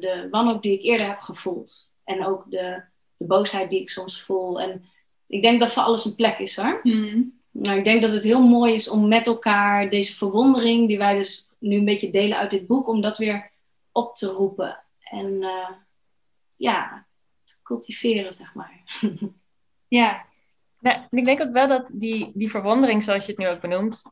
de wanhoop die ik eerder heb gevoeld. En ook de boosheid die ik soms voel. En ik denk dat voor alles een plek is hoor. Mm-hmm. Nou, ik denk dat het heel mooi is om met elkaar deze verwondering, die wij dus nu een beetje delen uit dit boek, om dat weer op te roepen. En cultiveren, zeg maar. Ja. Nou, ik denk ook wel dat die verwondering, zoals je het nu ook benoemt,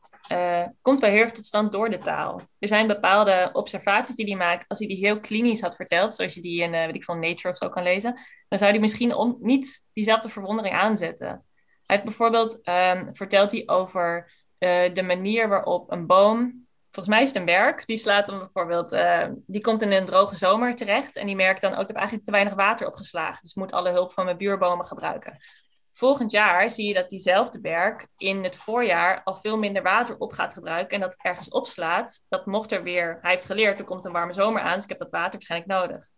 komt wel heel erg tot stand door de taal. Er zijn bepaalde observaties die hij maakt. Als hij die heel klinisch had verteld, zoals je die in, Nature of zo kan lezen, dan zou hij misschien niet diezelfde verwondering aanzetten. Hij heeft bijvoorbeeld, vertelt hij over de manier waarop een boom, volgens mij is het een berk, die slaat hem bijvoorbeeld, die komt in een droge zomer terecht en die merkt dan ook, ik heb eigenlijk te weinig water opgeslagen, dus ik moet alle hulp van mijn buurbomen gebruiken. Volgend jaar zie je dat diezelfde berk in het voorjaar al veel minder water op gaat gebruiken en dat ergens opslaat, dat mocht er weer, hij heeft geleerd, er komt een warme zomer aan, dus ik heb dat water waarschijnlijk nodig.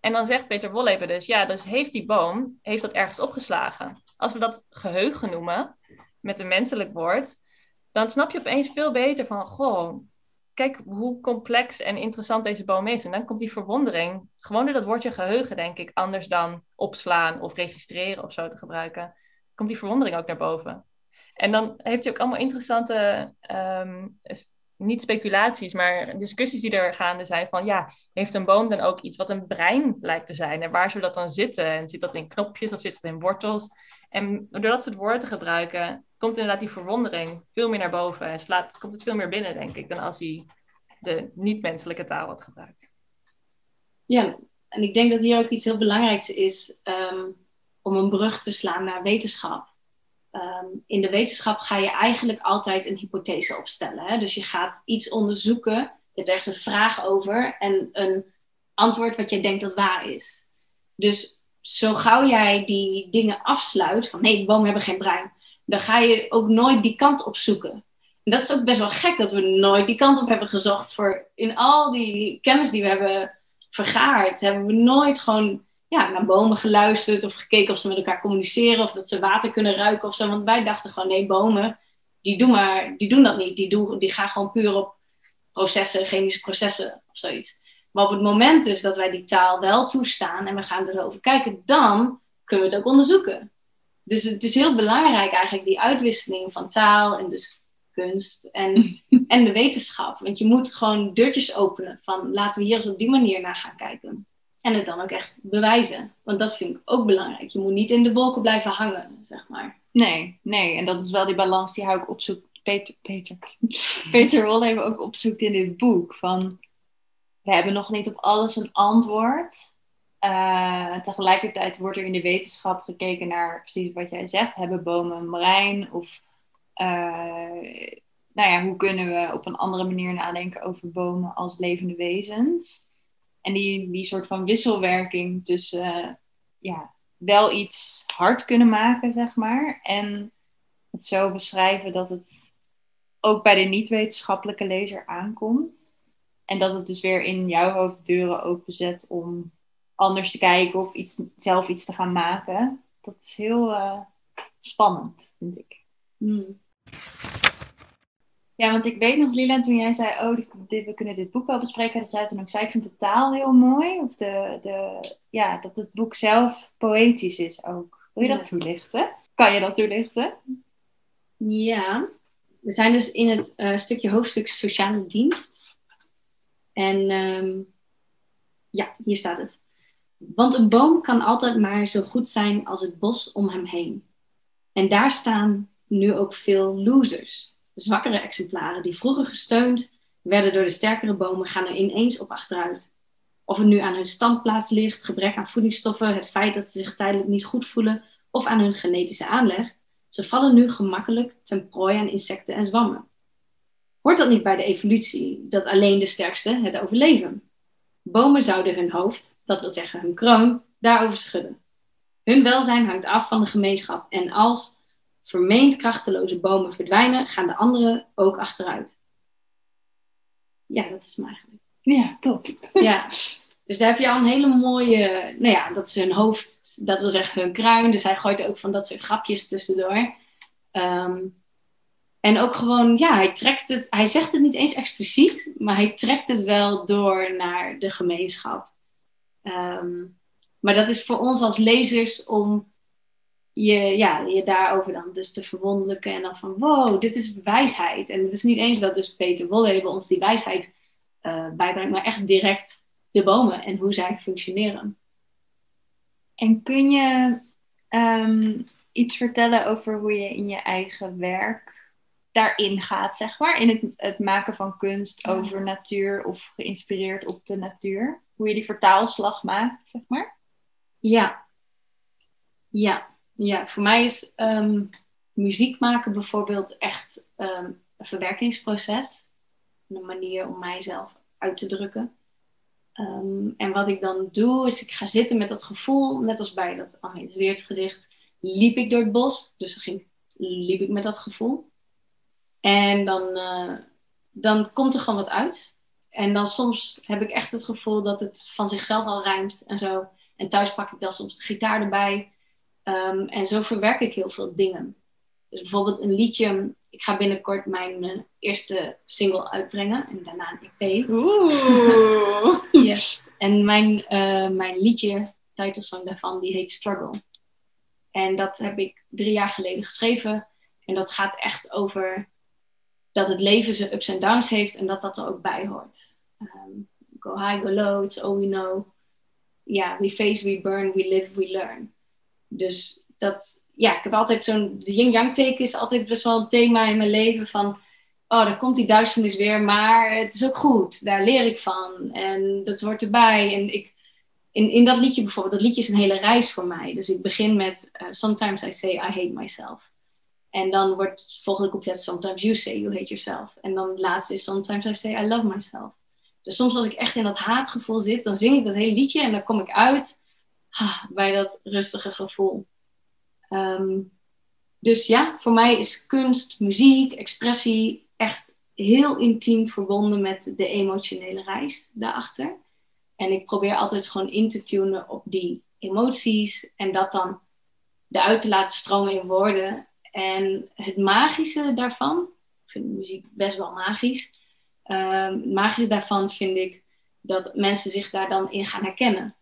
En dan zegt Peter Wohlleben dus, ja, dus heeft die boom, heeft dat ergens opgeslagen. Als we dat geheugen noemen, met een menselijk woord, dan snap je opeens veel beter van, goh, kijk hoe complex en interessant deze boom is. En dan komt die verwondering, gewoon door dat woordje geheugen, denk ik, anders dan opslaan of registreren of zo te gebruiken, komt die verwondering ook naar boven. En dan heeft je ook allemaal interessante, niet speculaties, maar discussies die er gaande zijn van, ja, heeft een boom dan ook iets wat een brein lijkt te zijn? En waar zou dat dan zitten? En zit dat in knopjes of zit dat in wortels? En door dat soort woorden te gebruiken, komt inderdaad die verwondering veel meer naar boven en komt het veel meer binnen, denk ik, dan als hij de niet-menselijke taal had gebruikt. Ja, en ik denk dat hier ook iets heel belangrijks is om een brug te slaan naar wetenschap. In de wetenschap ga je eigenlijk altijd een hypothese opstellen. Hè? Dus je gaat iets onderzoeken, je hebt ergens een vraag over en een antwoord wat jij denkt dat waar is. Dus zo gauw jij die dingen afsluit van nee, bomen hebben geen brein, dan ga je ook nooit die kant op zoeken. En dat is ook best wel gek dat we nooit die kant op hebben gezocht. Voor in al die kennis die we hebben vergaard, hebben we nooit gewoon naar bomen geluisterd of gekeken of ze met elkaar communiceren of dat ze water kunnen ruiken of zo. Want wij dachten gewoon, nee, bomen, die doen dat niet. Die gaan gewoon puur op chemische processen of zoiets. Maar op het moment dus dat wij die taal wel toestaan en we gaan erover kijken, dan kunnen we het ook onderzoeken. Dus het is heel belangrijk eigenlijk die uitwisseling van taal en dus kunst en de wetenschap. Want je moet gewoon deurtjes openen van laten we hier eens op die manier naar gaan kijken. En het dan ook echt bewijzen. Want dat vind ik ook belangrijk. Je moet niet in de wolken blijven hangen, zeg maar. Nee. En dat is wel die balans die hij ook opzoekt. Peter Wohlleben ook opzoekt in dit boek. Van, we hebben nog niet op alles een antwoord. Tegelijkertijd wordt er in de wetenschap gekeken naar precies wat jij zegt. Hebben bomen een brein? Of hoe kunnen we op een andere manier nadenken over bomen als levende wezens? En die soort van wisselwerking tussen wel iets hard kunnen maken, zeg maar. En het zo beschrijven dat het ook bij de niet-wetenschappelijke lezer aankomt. En dat het dus weer in jouw hoofd deuren openzet om anders te kijken of zelf iets te gaan maken. Dat is heel spannend, vind ik. Mm. Ja, want ik weet nog, Lila, toen jij zei, we kunnen dit boek wel bespreken, dat jij toen ook zei, ik vind de taal heel mooi. Of ja, dat het boek zelf poëtisch is ook. Wil je dat toelichten? Kan je dat toelichten? Ja, we zijn dus in het stukje hoofdstuk sociale dienst. En ja, hier staat het. Want een boom kan altijd maar zo goed zijn als het bos om hem heen. En daar staan nu ook veel losers. De zwakkere exemplaren die vroeger gesteund werden door de sterkere bomen gaan er ineens op achteruit. Of het nu aan hun standplaats ligt, gebrek aan voedingsstoffen, het feit dat ze zich tijdelijk niet goed voelen of aan hun genetische aanleg. Ze vallen nu gemakkelijk ten prooi aan insecten en zwammen. Hoort dat niet bij de evolutie dat alleen de sterkste het overleven? Bomen zouden hun hoofd, dat wil zeggen hun kroon, daarover schudden. Hun welzijn hangt af van de gemeenschap en als vermeend krachteloze bomen verdwijnen, gaan de anderen ook achteruit. Ja, dat is me eigenlijk. Ja, top. Ja, dus daar heb je al een hele mooie, nou ja, dat is hun hoofd, dat wil zeggen hun kruin. Dus hij gooit ook van dat soort grapjes tussendoor. En ook gewoon, ja, hij trekt het, hij zegt het niet eens expliciet, maar hij trekt het wel door naar de gemeenschap. Maar dat is voor ons als lezers om je daarover dan dus te verwonderlijken. En dan van, wow, dit is wijsheid. En het is niet eens dat dus Peter Wohlleben ons die wijsheid bijbrengt, maar echt direct de bomen en hoe zij functioneren. En kun je iets vertellen over hoe je in je eigen werk daarin gaat, zeg maar, in het maken van kunst over natuur of geïnspireerd op de natuur? Hoe je die vertaalslag maakt, zeg maar? Ja. Voor mij is muziek maken bijvoorbeeld echt een verwerkingsproces. Een manier om mijzelf uit te drukken. En wat ik dan doe, is ik ga zitten met dat gevoel, net als bij dat Amelisweerd gedicht, liep ik door het bos. Dus dan liep ik met dat gevoel. En dan komt er gewoon wat uit. En dan soms heb ik echt het gevoel dat het van zichzelf al rijmt en zo. En thuis pak ik dan soms de gitaar erbij. En zo verwerk ik heel veel dingen. Dus bijvoorbeeld een liedje. Ik ga binnenkort mijn eerste single uitbrengen. En daarna een EP. Oeh. Yes. En mijn liedje, titelsong daarvan, die heet Struggle. En dat heb ik 3 jaar geleden geschreven. En dat gaat echt over dat het leven zijn ups en downs heeft en dat dat er ook bij hoort. Go high, go low, it's all we know. Ja, we face, we burn, we live, we learn. Dus dat, ja, ik heb altijd zo'n yin-yang teken is altijd best wel een thema in mijn leven van, oh, daar komt die duisternis weer, maar het is ook goed. Daar leer ik van en dat hoort erbij. En ik, in dat liedje bijvoorbeeld, dat liedje is een hele reis voor mij. Dus ik begin met, sometimes I say I hate myself. En dan wordt volgende couplet, sometimes you say you hate yourself. En dan het laatste is, sometimes I say I love myself. Dus soms als ik echt in dat haatgevoel zit, dan zing ik dat hele liedje en dan kom ik uit bij dat rustige gevoel. Dus ja, voor mij is kunst, muziek, expressie echt heel intiem verbonden met de emotionele reis daarachter. En ik probeer altijd gewoon in te tunen op die emoties en dat dan eruit te laten stromen in woorden. En het magische daarvan, ik vind muziek best wel magisch. Het magische daarvan vind ik dat mensen zich daar dan in gaan herkennen.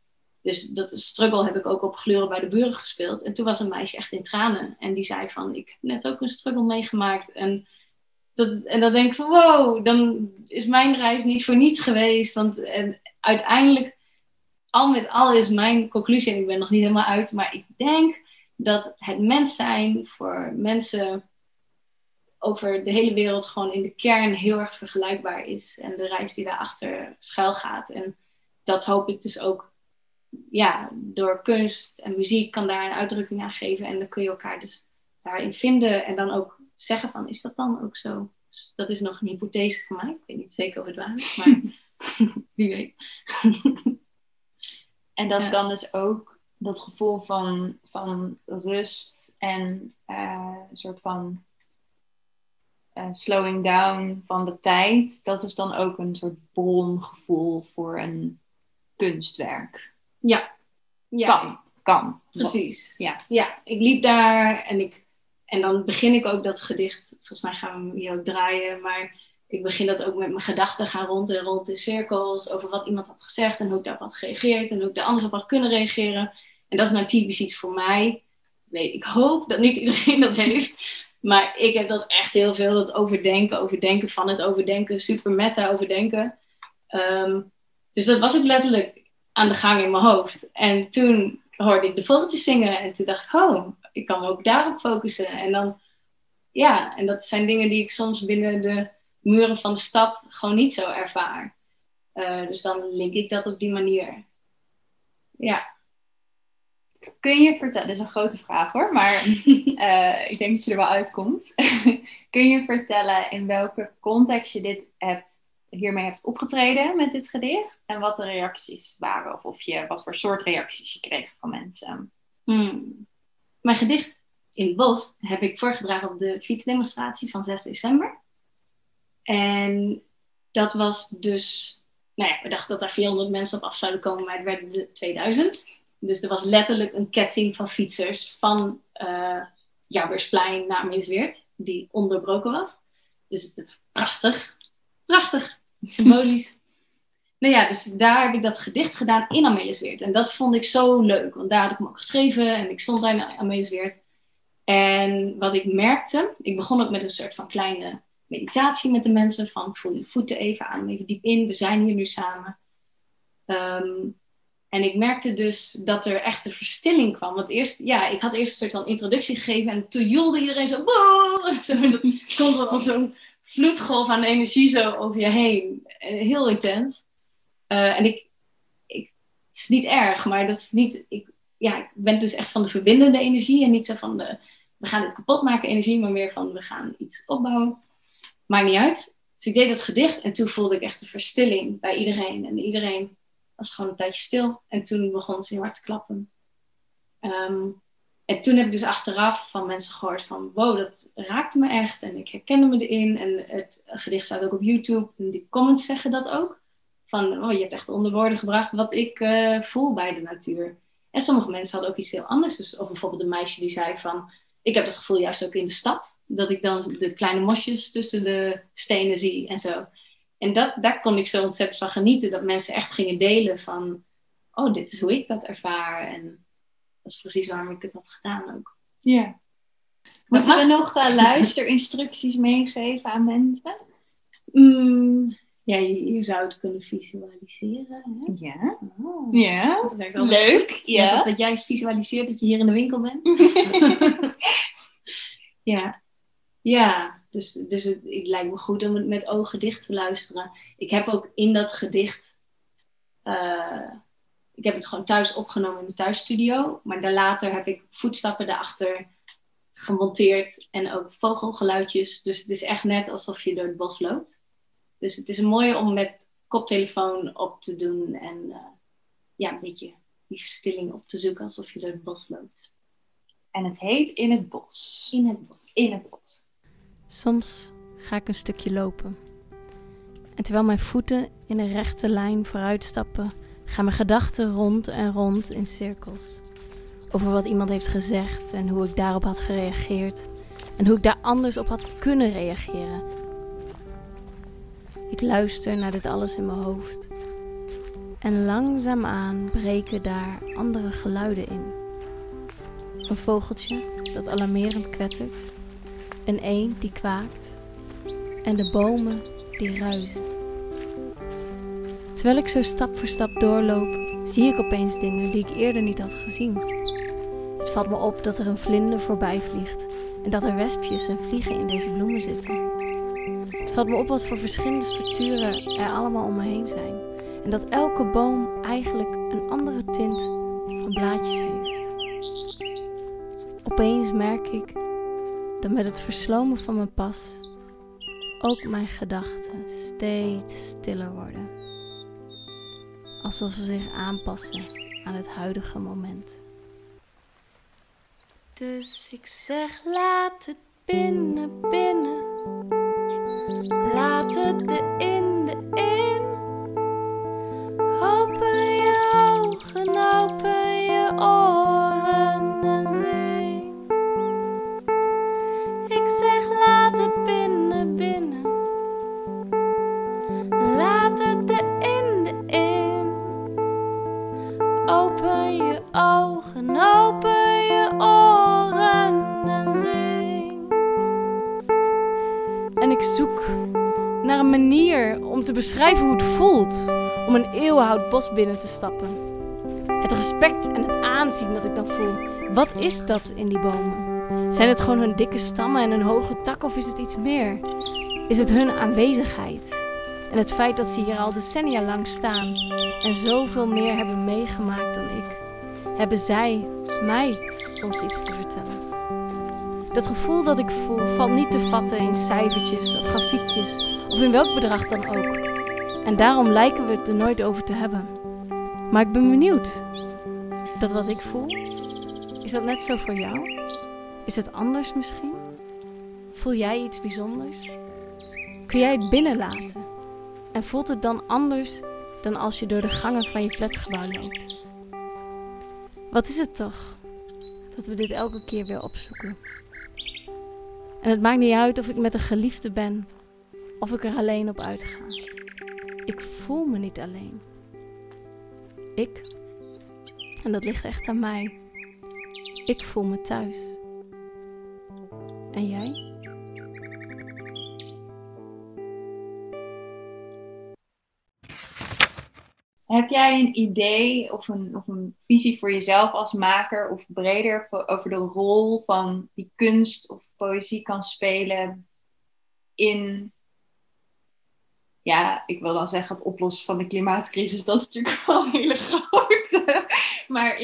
Dus dat struggle heb ik ook op Gleuren bij de Buren gespeeld. En toen was een meisje echt in tranen. En die zei van, ik heb net ook een struggle meegemaakt. En dan denk ik van, wow, dan is mijn reis niet voor niets geweest. Want uiteindelijk, al met al is mijn conclusie, en ik ben nog niet helemaal uit, maar ik denk dat het mens zijn voor mensen over de hele wereld gewoon in de kern heel erg vergelijkbaar is. En de reis die daarachter schuil gaat. En dat hoop ik dus ook, ja, door kunst en muziek kan daar een uitdrukking aan geven. En dan kun je elkaar dus daarin vinden. En dan ook zeggen van, is dat dan ook zo? Dus dat is nog een hypothese van mij. Ik weet niet zeker of het waar is, maar wie weet. En dat kan dus ook dat gevoel van rust en een soort van slowing down van de tijd. Dat is dan ook een soort brongevoel voor een kunstwerk. Ja. Kan. Precies. Ja. Ik liep daar en ik En dan begin ik ook dat gedicht, volgens mij gaan we hem hier ook draaien, maar ik begin dat ook met mijn gedachten gaan rond en rond in cirkels over wat iemand had gezegd en hoe ik daarop had gereageerd en hoe ik daar anders op had kunnen reageren. En dat is nou typisch iets voor mij. Nee, ik hoop dat niet iedereen dat heeft, maar ik heb dat echt heel veel, dat overdenken van het overdenken, super meta overdenken. Dus dat was ook letterlijk aan de gang in mijn hoofd. En toen hoorde ik de vogeltjes zingen en toen dacht ik, oh, ik kan me ook daarop focussen. En dan, ja, en dat zijn dingen die ik soms binnen de muren van de stad gewoon niet zo ervaar. Dus dan link ik dat op die manier. Ja. Kun je vertellen, dat is een grote vraag hoor, maar ik denk dat je er wel uitkomt. Kun je vertellen in welke context je dit hiermee hebt opgetreden met dit gedicht? En wat de reacties waren? Of wat voor soort reacties je kreeg van mensen? Mijn gedicht in het bos heb ik voorgedragen op de fietsdemonstratie van 6 december. En dat was dus... Nou ja, we dachten dat daar 400 mensen op af zouden komen, maar het werden er 2000. Dus er was letterlijk een ketting van fietsers van Jouwersplein naar Amelisweerd, die onderbroken was. Dus prachtig. Prachtig. Symbolisch. Nou ja, dus daar heb ik dat gedicht gedaan in Amelisweerd. En dat vond ik zo leuk, want daar had ik hem ook geschreven en ik stond daar in Amelisweerd. En wat ik merkte, ik begon ook met een soort van kleine meditatie met de mensen, van voel je voeten even aan, even diep in, we zijn hier nu samen. En ik merkte dus dat er echt een verstilling kwam. Want ik had eerst een soort van introductie gegeven en toen joelde iedereen zo, boah! En dat komt wel als zo'n vloedgolf aan de energie zo over je heen. Heel intens. En het is niet erg, maar dat is niet... Ik ben dus echt van de verbindende energie en niet zo van de we gaan het kapot maken energie, maar meer van we gaan iets opbouwen. Maakt niet uit. Dus ik deed dat gedicht en toen voelde ik echt de verstilling bij iedereen. En iedereen was gewoon een tijdje stil. En toen begon ze heel hard te klappen. En toen heb ik dus achteraf van mensen gehoord van wow, dat raakte me echt. En ik herkende me erin. En het gedicht staat ook op YouTube. En die comments zeggen dat ook. Van, oh, je hebt echt onder woorden gebracht wat ik voel bij de natuur. En sommige mensen hadden ook iets heel anders. Dus, of bijvoorbeeld een meisje die zei van, ik heb dat gevoel juist ook in de stad. Dat ik dan de kleine mosjes tussen de stenen zie en zo. En daar kon ik zo ontzettend van genieten. Dat mensen echt gingen delen van, oh, dit is hoe ik dat ervaar. En dat is precies waarom ik het had gedaan ook. Ja. Moeten we nog luisterinstructies meegeven aan mensen? Ja, je zou het kunnen visualiseren. Hè? Ja. Oh. Ja. Leuk. Ja. Net als dat jij visualiseert dat je hier in de winkel bent. Ja. Ja. Dus het lijkt me goed om het met ogen dicht te luisteren. Ik heb ook in dat gedicht... ik heb het gewoon thuis opgenomen in de thuisstudio. Maar later heb ik voetstappen daarachter gemonteerd. En ook vogelgeluidjes. Dus het is echt net alsof je door het bos loopt. Dus het is mooi om met koptelefoon op te doen. En een beetje die verstilling op te zoeken alsof je door het bos loopt. En het heet In het Bos. In het Bos. In het Bos. Soms ga ik een stukje lopen. En terwijl mijn voeten in een rechte lijn vooruitstappen, gaan mijn gedachten rond en rond in cirkels. Over wat iemand heeft gezegd en hoe ik daarop had gereageerd. En hoe ik daar anders op had kunnen reageren. Ik luister naar dit alles in mijn hoofd. En langzaamaan breken daar andere geluiden in. Een vogeltje dat alarmerend kwettert. Een eend die kwaakt. En de bomen die ruizen. Terwijl ik zo stap voor stap doorloop, zie ik opeens dingen die ik eerder niet had gezien. Het valt me op dat er een vlinder voorbij vliegt en dat er wespjes en vliegen in deze bloemen zitten. Het valt me op wat voor verschillende structuren er allemaal om me heen zijn. En dat elke boom eigenlijk een andere tint van blaadjes heeft. Opeens merk ik dat met het verslomen van mijn pas ook mijn gedachten steeds stiller worden. Alsof ze zich aanpassen aan het huidige moment. Dus ik zeg laat het binnen. Laat het de in. Open je ogen, open je oren en zing. beschrijven hoe het voelt om een eeuwenhout bos binnen te stappen. Het respect en het aanzien dat ik dan voel. Wat is dat in die bomen? Zijn het gewoon hun dikke stammen en hun hoge takken of is het iets meer? Is het hun aanwezigheid? En het feit dat ze hier al decennia lang staan en zoveel meer hebben meegemaakt dan ik. Hebben zij mij soms iets te vertellen? Dat gevoel dat ik voel valt niet te vatten in cijfertjes of grafiekjes of in welk bedrag dan ook. En daarom lijken we het er nooit over te hebben. Maar ik ben benieuwd. Dat wat ik voel, is dat net zo voor jou? Is het anders misschien? Voel jij iets bijzonders? Kun jij het binnenlaten? En voelt het dan anders dan als je door de gangen van je flatgebouw loopt? Wat is het toch dat we dit elke keer weer opzoeken? En het maakt niet uit of ik met een geliefde ben of ik er alleen op uitga. Ik voel me niet alleen. En dat ligt echt aan mij, ik voel me thuis. En jij? Heb jij een idee of een visie voor jezelf als maker of breder over de rol van die kunst of poëzie kan spelen in, ja, ik wil dan zeggen het oplossen van de klimaatcrisis, dat is natuurlijk wel een hele grote, maar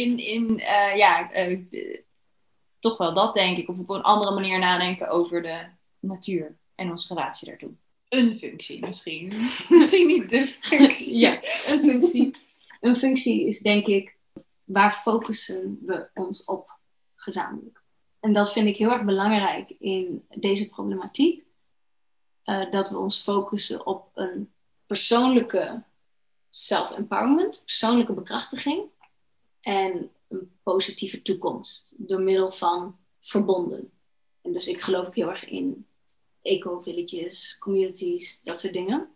toch wel dat denk ik, of op een andere manier nadenken over de natuur en onze relatie daartoe. Een functie misschien. Misschien niet de functie. Ja, een functie. Een functie is denk ik, waar focussen we ons op gezamenlijk? En dat vind ik heel erg belangrijk in deze problematiek. Dat we ons focussen op een persoonlijke self-empowerment, persoonlijke bekrachtiging. En een positieve toekomst door middel van verbonden. En dus ik geloof ook heel erg in eco-villages, communities, dat soort dingen.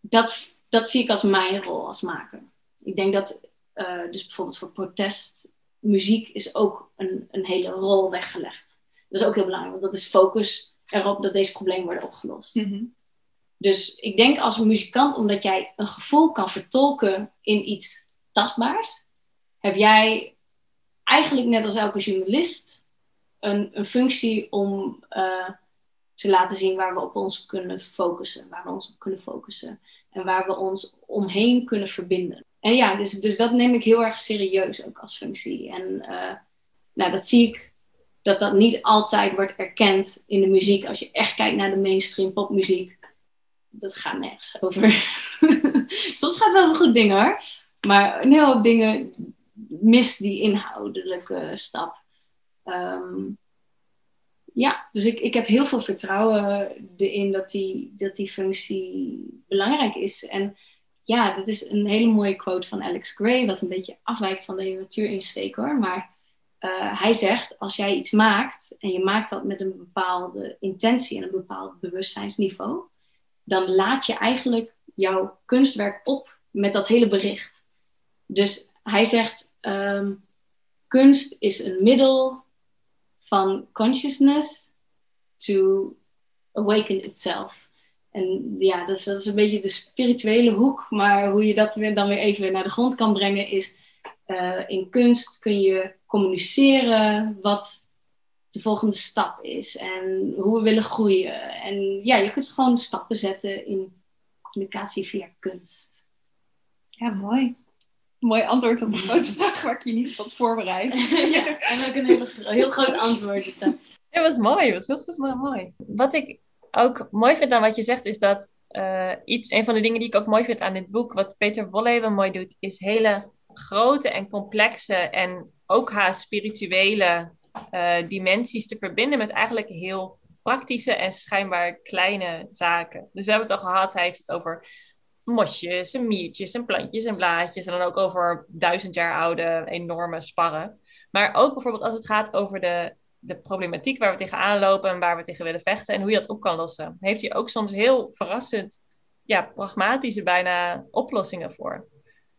Dat zie ik als mijn rol als maker. Ik denk dat dus bijvoorbeeld voor protest, muziek is ook een hele rol weggelegd. Dat is ook heel belangrijk, want dat is focus erop dat deze problemen worden opgelost. Mm-hmm. Dus ik denk als muzikant, omdat jij een gevoel kan vertolken in iets tastbaars, heb jij eigenlijk net als elke journalist een functie om te laten zien waar we op ons kunnen focussen. Waar we ons op kunnen focussen. En waar we ons omheen kunnen verbinden. En ja, dus dat neem ik heel erg serieus ook als functie. En dat zie ik dat niet altijd wordt erkend in de muziek. Als je echt kijkt naar de mainstream popmuziek. Dat gaat nergens over. Soms gaat het wel goed dingen hoor. Maar een heel hoop dingen mist die inhoudelijke stap. Dus ik heb heel veel vertrouwen erin dat die functie belangrijk is. En ja, dat is een hele mooie quote van Alex Gray, wat een beetje afwijkt van de natuurinsteek hoor. Maar hij zegt, als jij iets maakt en je maakt dat met een bepaalde intentie en een bepaald bewustzijnsniveau, dan laat je eigenlijk jouw kunstwerk op met dat hele bericht. Dus hij zegt, kunst is een middel van consciousness to awaken itself. En ja, dat is een beetje de spirituele hoek. Maar hoe je dat weer even naar de grond kan brengen is, in kunst kun je communiceren wat de volgende stap is. En hoe we willen groeien. En ja, je kunt gewoon stappen zetten in communicatie via kunst. Ja, mooi. Mooi antwoord op een grote vraag waar ik je niet wat voorbereid. Ja, en ook een heel groot antwoord is dat. Het was mooi, het was heel goed, mooi. Wat ik ook mooi vind aan wat je zegt is dat een van de dingen die ik ook mooi vind aan dit boek, wat Peter Wohlleben mooi doet, is hele grote en complexe en ook haar spirituele dimensies te verbinden met eigenlijk heel praktische en schijnbaar kleine zaken. Dus we hebben het al gehad, hij heeft het over mosjes en miertjes en plantjes en blaadjes. En dan ook over 1000 jaar oude enorme sparren. Maar ook bijvoorbeeld als het gaat over de problematiek waar we tegenaan lopen en waar we tegen willen vechten en hoe je dat op kan lossen. Heeft hij ook soms heel verrassend, ja, pragmatische bijna oplossingen voor.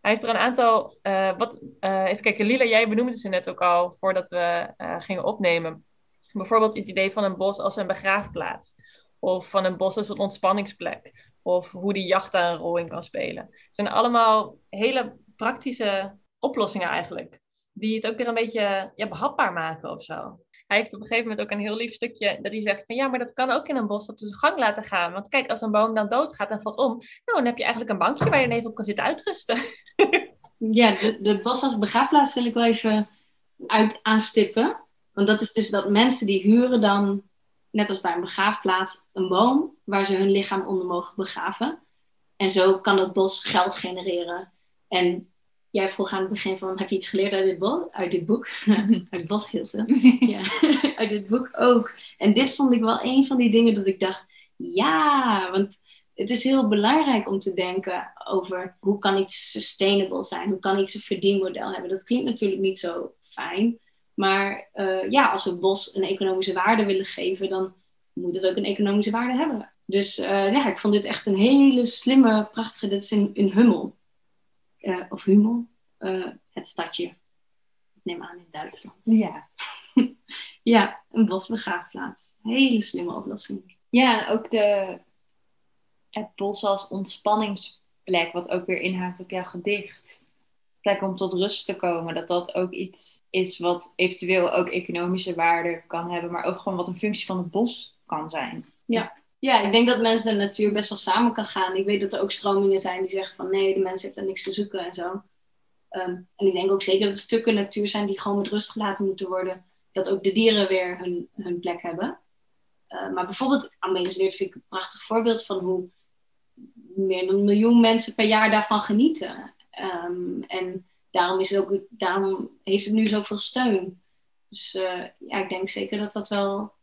Hij heeft er een aantal, even kijken, Lila, jij benoemde ze net ook al voordat we gingen opnemen. Bijvoorbeeld het idee van een bos als een begraafplaats. Of van een bos als een ontspanningsplek. Of hoe die jacht daar een rol in kan spelen. Het zijn allemaal hele praktische oplossingen eigenlijk. Die het ook weer een beetje behapbaar maken of zo. Hij heeft op een gegeven moment ook een heel lief stukje dat hij zegt van ja, maar dat kan ook in een bos dat we zijn gang laten gaan. Want kijk, als een boom dan doodgaat en valt om, dan heb je eigenlijk een bankje waar je even op kan zitten uitrusten. Ja, de bos als begraafplaats wil ik wel even aanstippen. Want dat is dus dat mensen die huren dan, net als bij een begraafplaats, een boom waar ze hun lichaam onder mogen begraven. En zo kan dat bos geld genereren. En jij vroeg aan het begin van, heb je iets geleerd uit dit boek? Uit Boshielsen. Ja, uit dit boek ook. En dit vond ik wel een van die dingen dat ik dacht, ja, want het is heel belangrijk om te denken over hoe kan iets sustainable zijn? Hoe kan iets een verdienmodel hebben? Dat klinkt natuurlijk niet zo fijn. Maar als we het bos een economische waarde willen geven, dan moet het ook een economische waarde hebben. Dus ik vond dit echt een hele slimme, prachtige, dit is in Hummel. Of Hummel, het stadje. Ik neem aan in Duitsland. Ja. Ja, een bosbegraafplaats. Hele slimme oplossing. Ja, en ook het bos als ontspanningsplek, wat ook weer inhaakt op jouw gedicht. Plek om tot rust te komen, dat ook iets is wat eventueel ook economische waarde kan hebben, maar ook gewoon wat een functie van het bos kan zijn. Ja. Ja, ik denk dat mensen en de natuur best wel samen kan gaan. Ik weet dat er ook stromingen zijn die zeggen van nee, de mens heeft daar niks te zoeken en zo. En ik denk ook zeker dat er stukken natuur zijn die gewoon met rust gelaten moeten worden. Dat ook de dieren weer hun plek hebben. Maar bijvoorbeeld Amelisweerd vind ik een prachtig voorbeeld van hoe meer dan 1 miljoen mensen per jaar daarvan genieten. En daarom heeft het nu zoveel steun. Dus ik denk zeker dat wel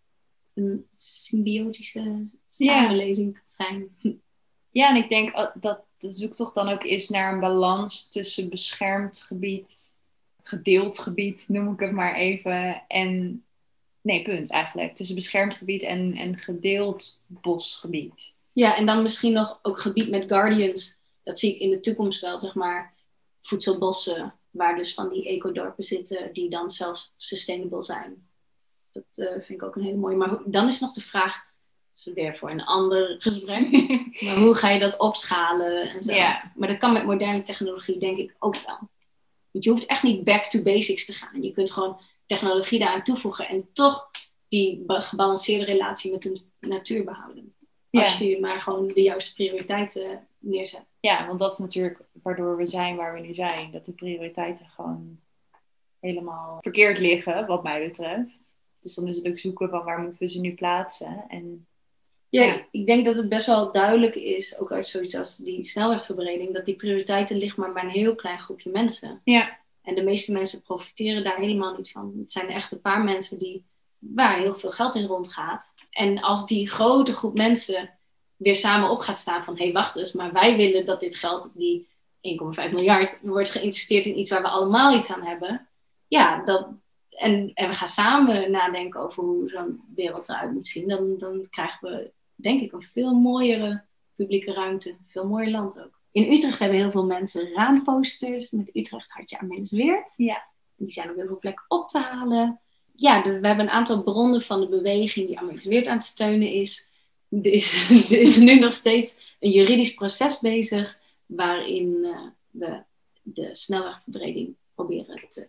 een symbiotische samenleving kan zijn. Ja, en ik denk dat de zoektocht dan ook is naar een balans tussen beschermd gebied, gedeeld gebied, noem ik het maar even, en... Nee, punt eigenlijk. Tussen beschermd gebied en gedeeld bosgebied. Ja, en dan misschien nog ook gebied met guardians. Dat zie ik in de toekomst wel, zeg maar, voedselbossen, waar dus van die ecodorpen zitten, die dan zelfs sustainable zijn. Dat vind ik ook een hele mooie. Maar dan is nog de vraag, dat is weer voor een ander gesprek, maar hoe ga je dat opschalen en zo. Ja. Maar dat kan met moderne technologie denk ik ook wel. Want je hoeft echt niet back to basics te gaan. Je kunt gewoon technologie daaraan toevoegen en toch die gebalanceerde relatie met de natuur behouden. Als je maar gewoon de juiste prioriteiten neerzet. Ja, want dat is natuurlijk waardoor we zijn waar we nu zijn. Dat de prioriteiten gewoon helemaal verkeerd liggen, wat mij betreft. Dus dan is het ook zoeken van waar moeten we ze nu plaatsen. En, ik denk dat het best wel duidelijk is, ook uit zoiets als die snelwegverbreding, dat die prioriteiten liggen maar bij een heel klein groepje mensen. Ja. En de meeste mensen profiteren daar helemaal niet van. Het zijn echt een paar mensen waar heel veel geld in rondgaat. En als die grote groep mensen weer samen op gaat staan van... hé, wacht eens, maar wij willen dat dit geld, die 1,5 miljard... wordt geïnvesteerd in iets waar we allemaal iets aan hebben. Ja, en we gaan samen nadenken over hoe zo'n wereld eruit moet zien. Dan krijgen we, denk ik, een veel mooiere publieke ruimte. Een veel mooier land ook. In Utrecht hebben heel veel mensen raamposters. Met Utrecht hartje Amelisweerd. Ja. Die zijn op heel veel plekken op te halen. Ja, we hebben een aantal bronnen van de beweging die Amelisweerd aan het steunen is. Er is nu nog steeds een juridisch proces bezig waarin we de snelwegverbreding proberen te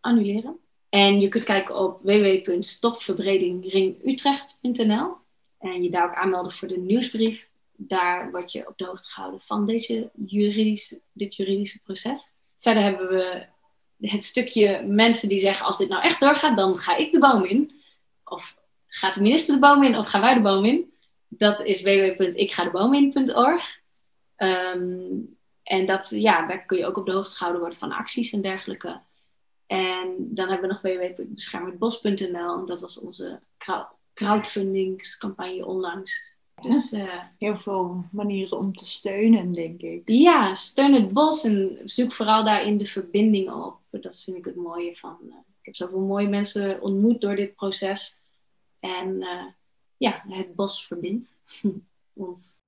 annuleren. En je kunt kijken op www.stopverbredingringutrecht.nl en je daar ook aanmelden voor de nieuwsbrief. Daar word je op de hoogte gehouden van dit juridische proces. Verder hebben we het stukje mensen die zeggen, als dit nou echt doorgaat, dan ga ik de boom in. Of gaat de minister de boom in, of gaan wij de boom in? Dat is www.ikgadeboomin.org. En dat, daar kun je ook op de hoogte gehouden worden van acties en dergelijke. En dan hebben we nog www.beschermhetbos.nl. Dat was onze crowdfundingscampagne onlangs. Dus, heel veel manieren om te steunen, denk ik. Ja, steun het bos en zoek vooral daarin de verbinding op. Dat vind ik het mooie van. Ik heb zoveel mooie mensen ontmoet door dit proces. En het bos verbindt ons.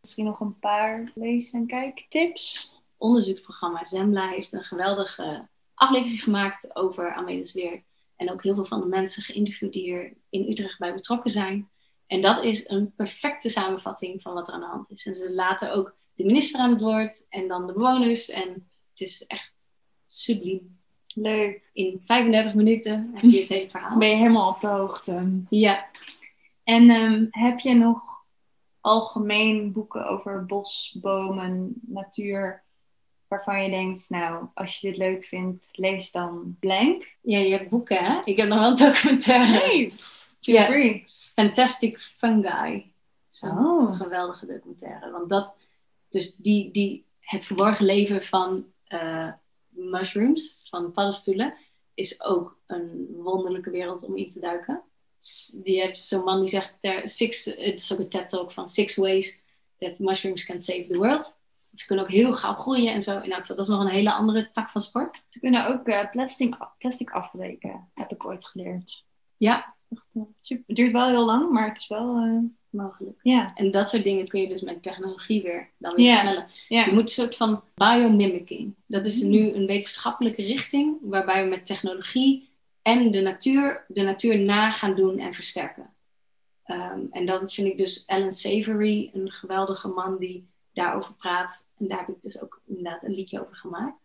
Misschien nog een paar lees- en kijktips. Onderzoeksprogramma Zembla heeft een geweldige aflevering gemaakt over Amelisweerd. En ook heel veel van de mensen geïnterviewd die hier in Utrecht bij betrokken zijn. En dat is een perfecte samenvatting van wat er aan de hand is. En ze laten ook de minister aan het woord en dan de bewoners. En het is echt subliem. Leuk. In 35 minuten heb je het hele verhaal. Ben je helemaal op de hoogte. Ja. En heb je nog algemeen boeken over bos, bomen, natuur, waarvan je denkt, nou, als je dit leuk vindt, lees dan blank. Ja, je hebt boeken, hè? Ik heb nog wel een documentaire. Nee. Ja, Fantastic Fungi. Een geweldige documentaire. Want dat, dus die het verborgen leven van mushrooms, van paddenstoelen, is ook een wonderlijke wereld om in te duiken. Die hebt zo'n man die zegt, het is ook een TED-talk van 6 ways that mushrooms can save the world. Ze kunnen ook heel gauw groeien en zo. En dat is nog een hele andere tak van sport. Ze kunnen ook plastic afbreken, heb ik ooit geleerd. Ja. Super. Het duurt wel heel lang, maar het is wel mogelijk. Yeah. En dat soort dingen kun je dus met technologie weer versnellen. Yeah. Je moet een soort van biomimicking. Dat is nu een wetenschappelijke richting waarbij we met technologie en de natuur na gaan doen en versterken. En dan vind ik dus Alan Savory een geweldige man die daarover praat. En daar heb ik dus ook inderdaad een liedje over gemaakt.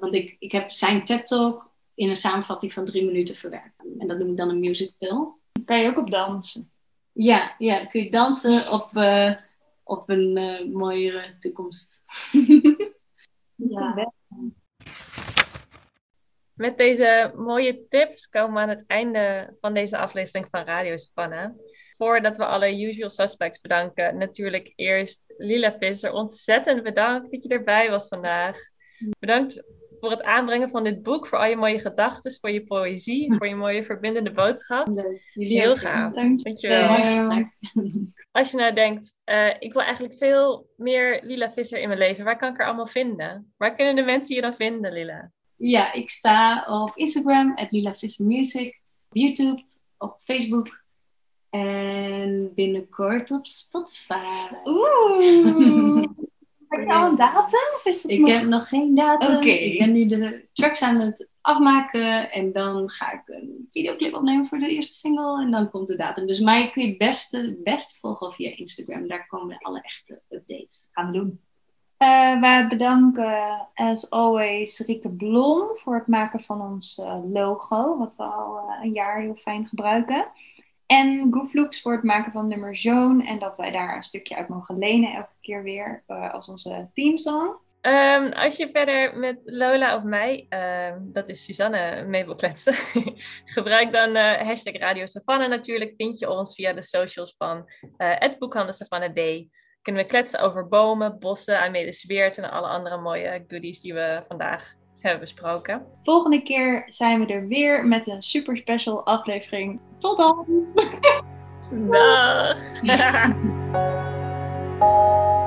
Want ik heb zijn TED-talk in een samenvatting van 3 minuten verwerkt. En dat noem ik dan een music pill. Kan je ook op dansen? Ja, kun je dansen op een mooiere toekomst. Ja. Met deze mooie tips komen we aan het einde van deze aflevering van Radio Savannah. Voordat we alle usual suspects bedanken, natuurlijk eerst Lila Visser. Ontzettend bedankt dat je erbij was vandaag. Bedankt voor het aanbrengen van dit boek, voor al je mooie gedachten, voor je poëzie, voor je mooie verbindende boodschap. Leuk. Heel gaaf. Dankjewel. Als je nou denkt, ik wil eigenlijk veel meer Lila Visser in mijn leven. Waar kan ik er allemaal vinden? Waar kunnen de mensen je dan vinden, Lila? Ja, ik sta op Instagram, @lilavissermusic, op YouTube, op Facebook en binnenkort op Spotify. Oeh! Heb je al een datum? Of is het ik heb nog geen datum. Okay. Ik ben nu de tracks aan het afmaken en dan ga ik een videoclip opnemen voor de eerste single en dan komt de datum. Dus mij kun je het best volgen via Instagram. Daar komen alle echte updates. Gaan we doen. Wij bedanken, as always, Rieke Blom voor het maken van ons logo, wat we al een jaar heel fijn gebruiken. En Gooflooks voor het maken van nummer Joan. En dat wij daar een stukje uit mogen lenen elke keer weer als onze themesong. Als je verder met Lola of mij, dat is Suzanne, mee wil kletsen. Gebruik dan hashtag Radio Savannah natuurlijk. Vind je ons via de socials van @Boekhandel Savannah Day. Kunnen we kletsen over bomen, bossen, Amelisweerd en alle andere mooie goodies die we vandaag hebben besproken. Volgende keer zijn we er weer met een super special aflevering. Tot dan! Dag!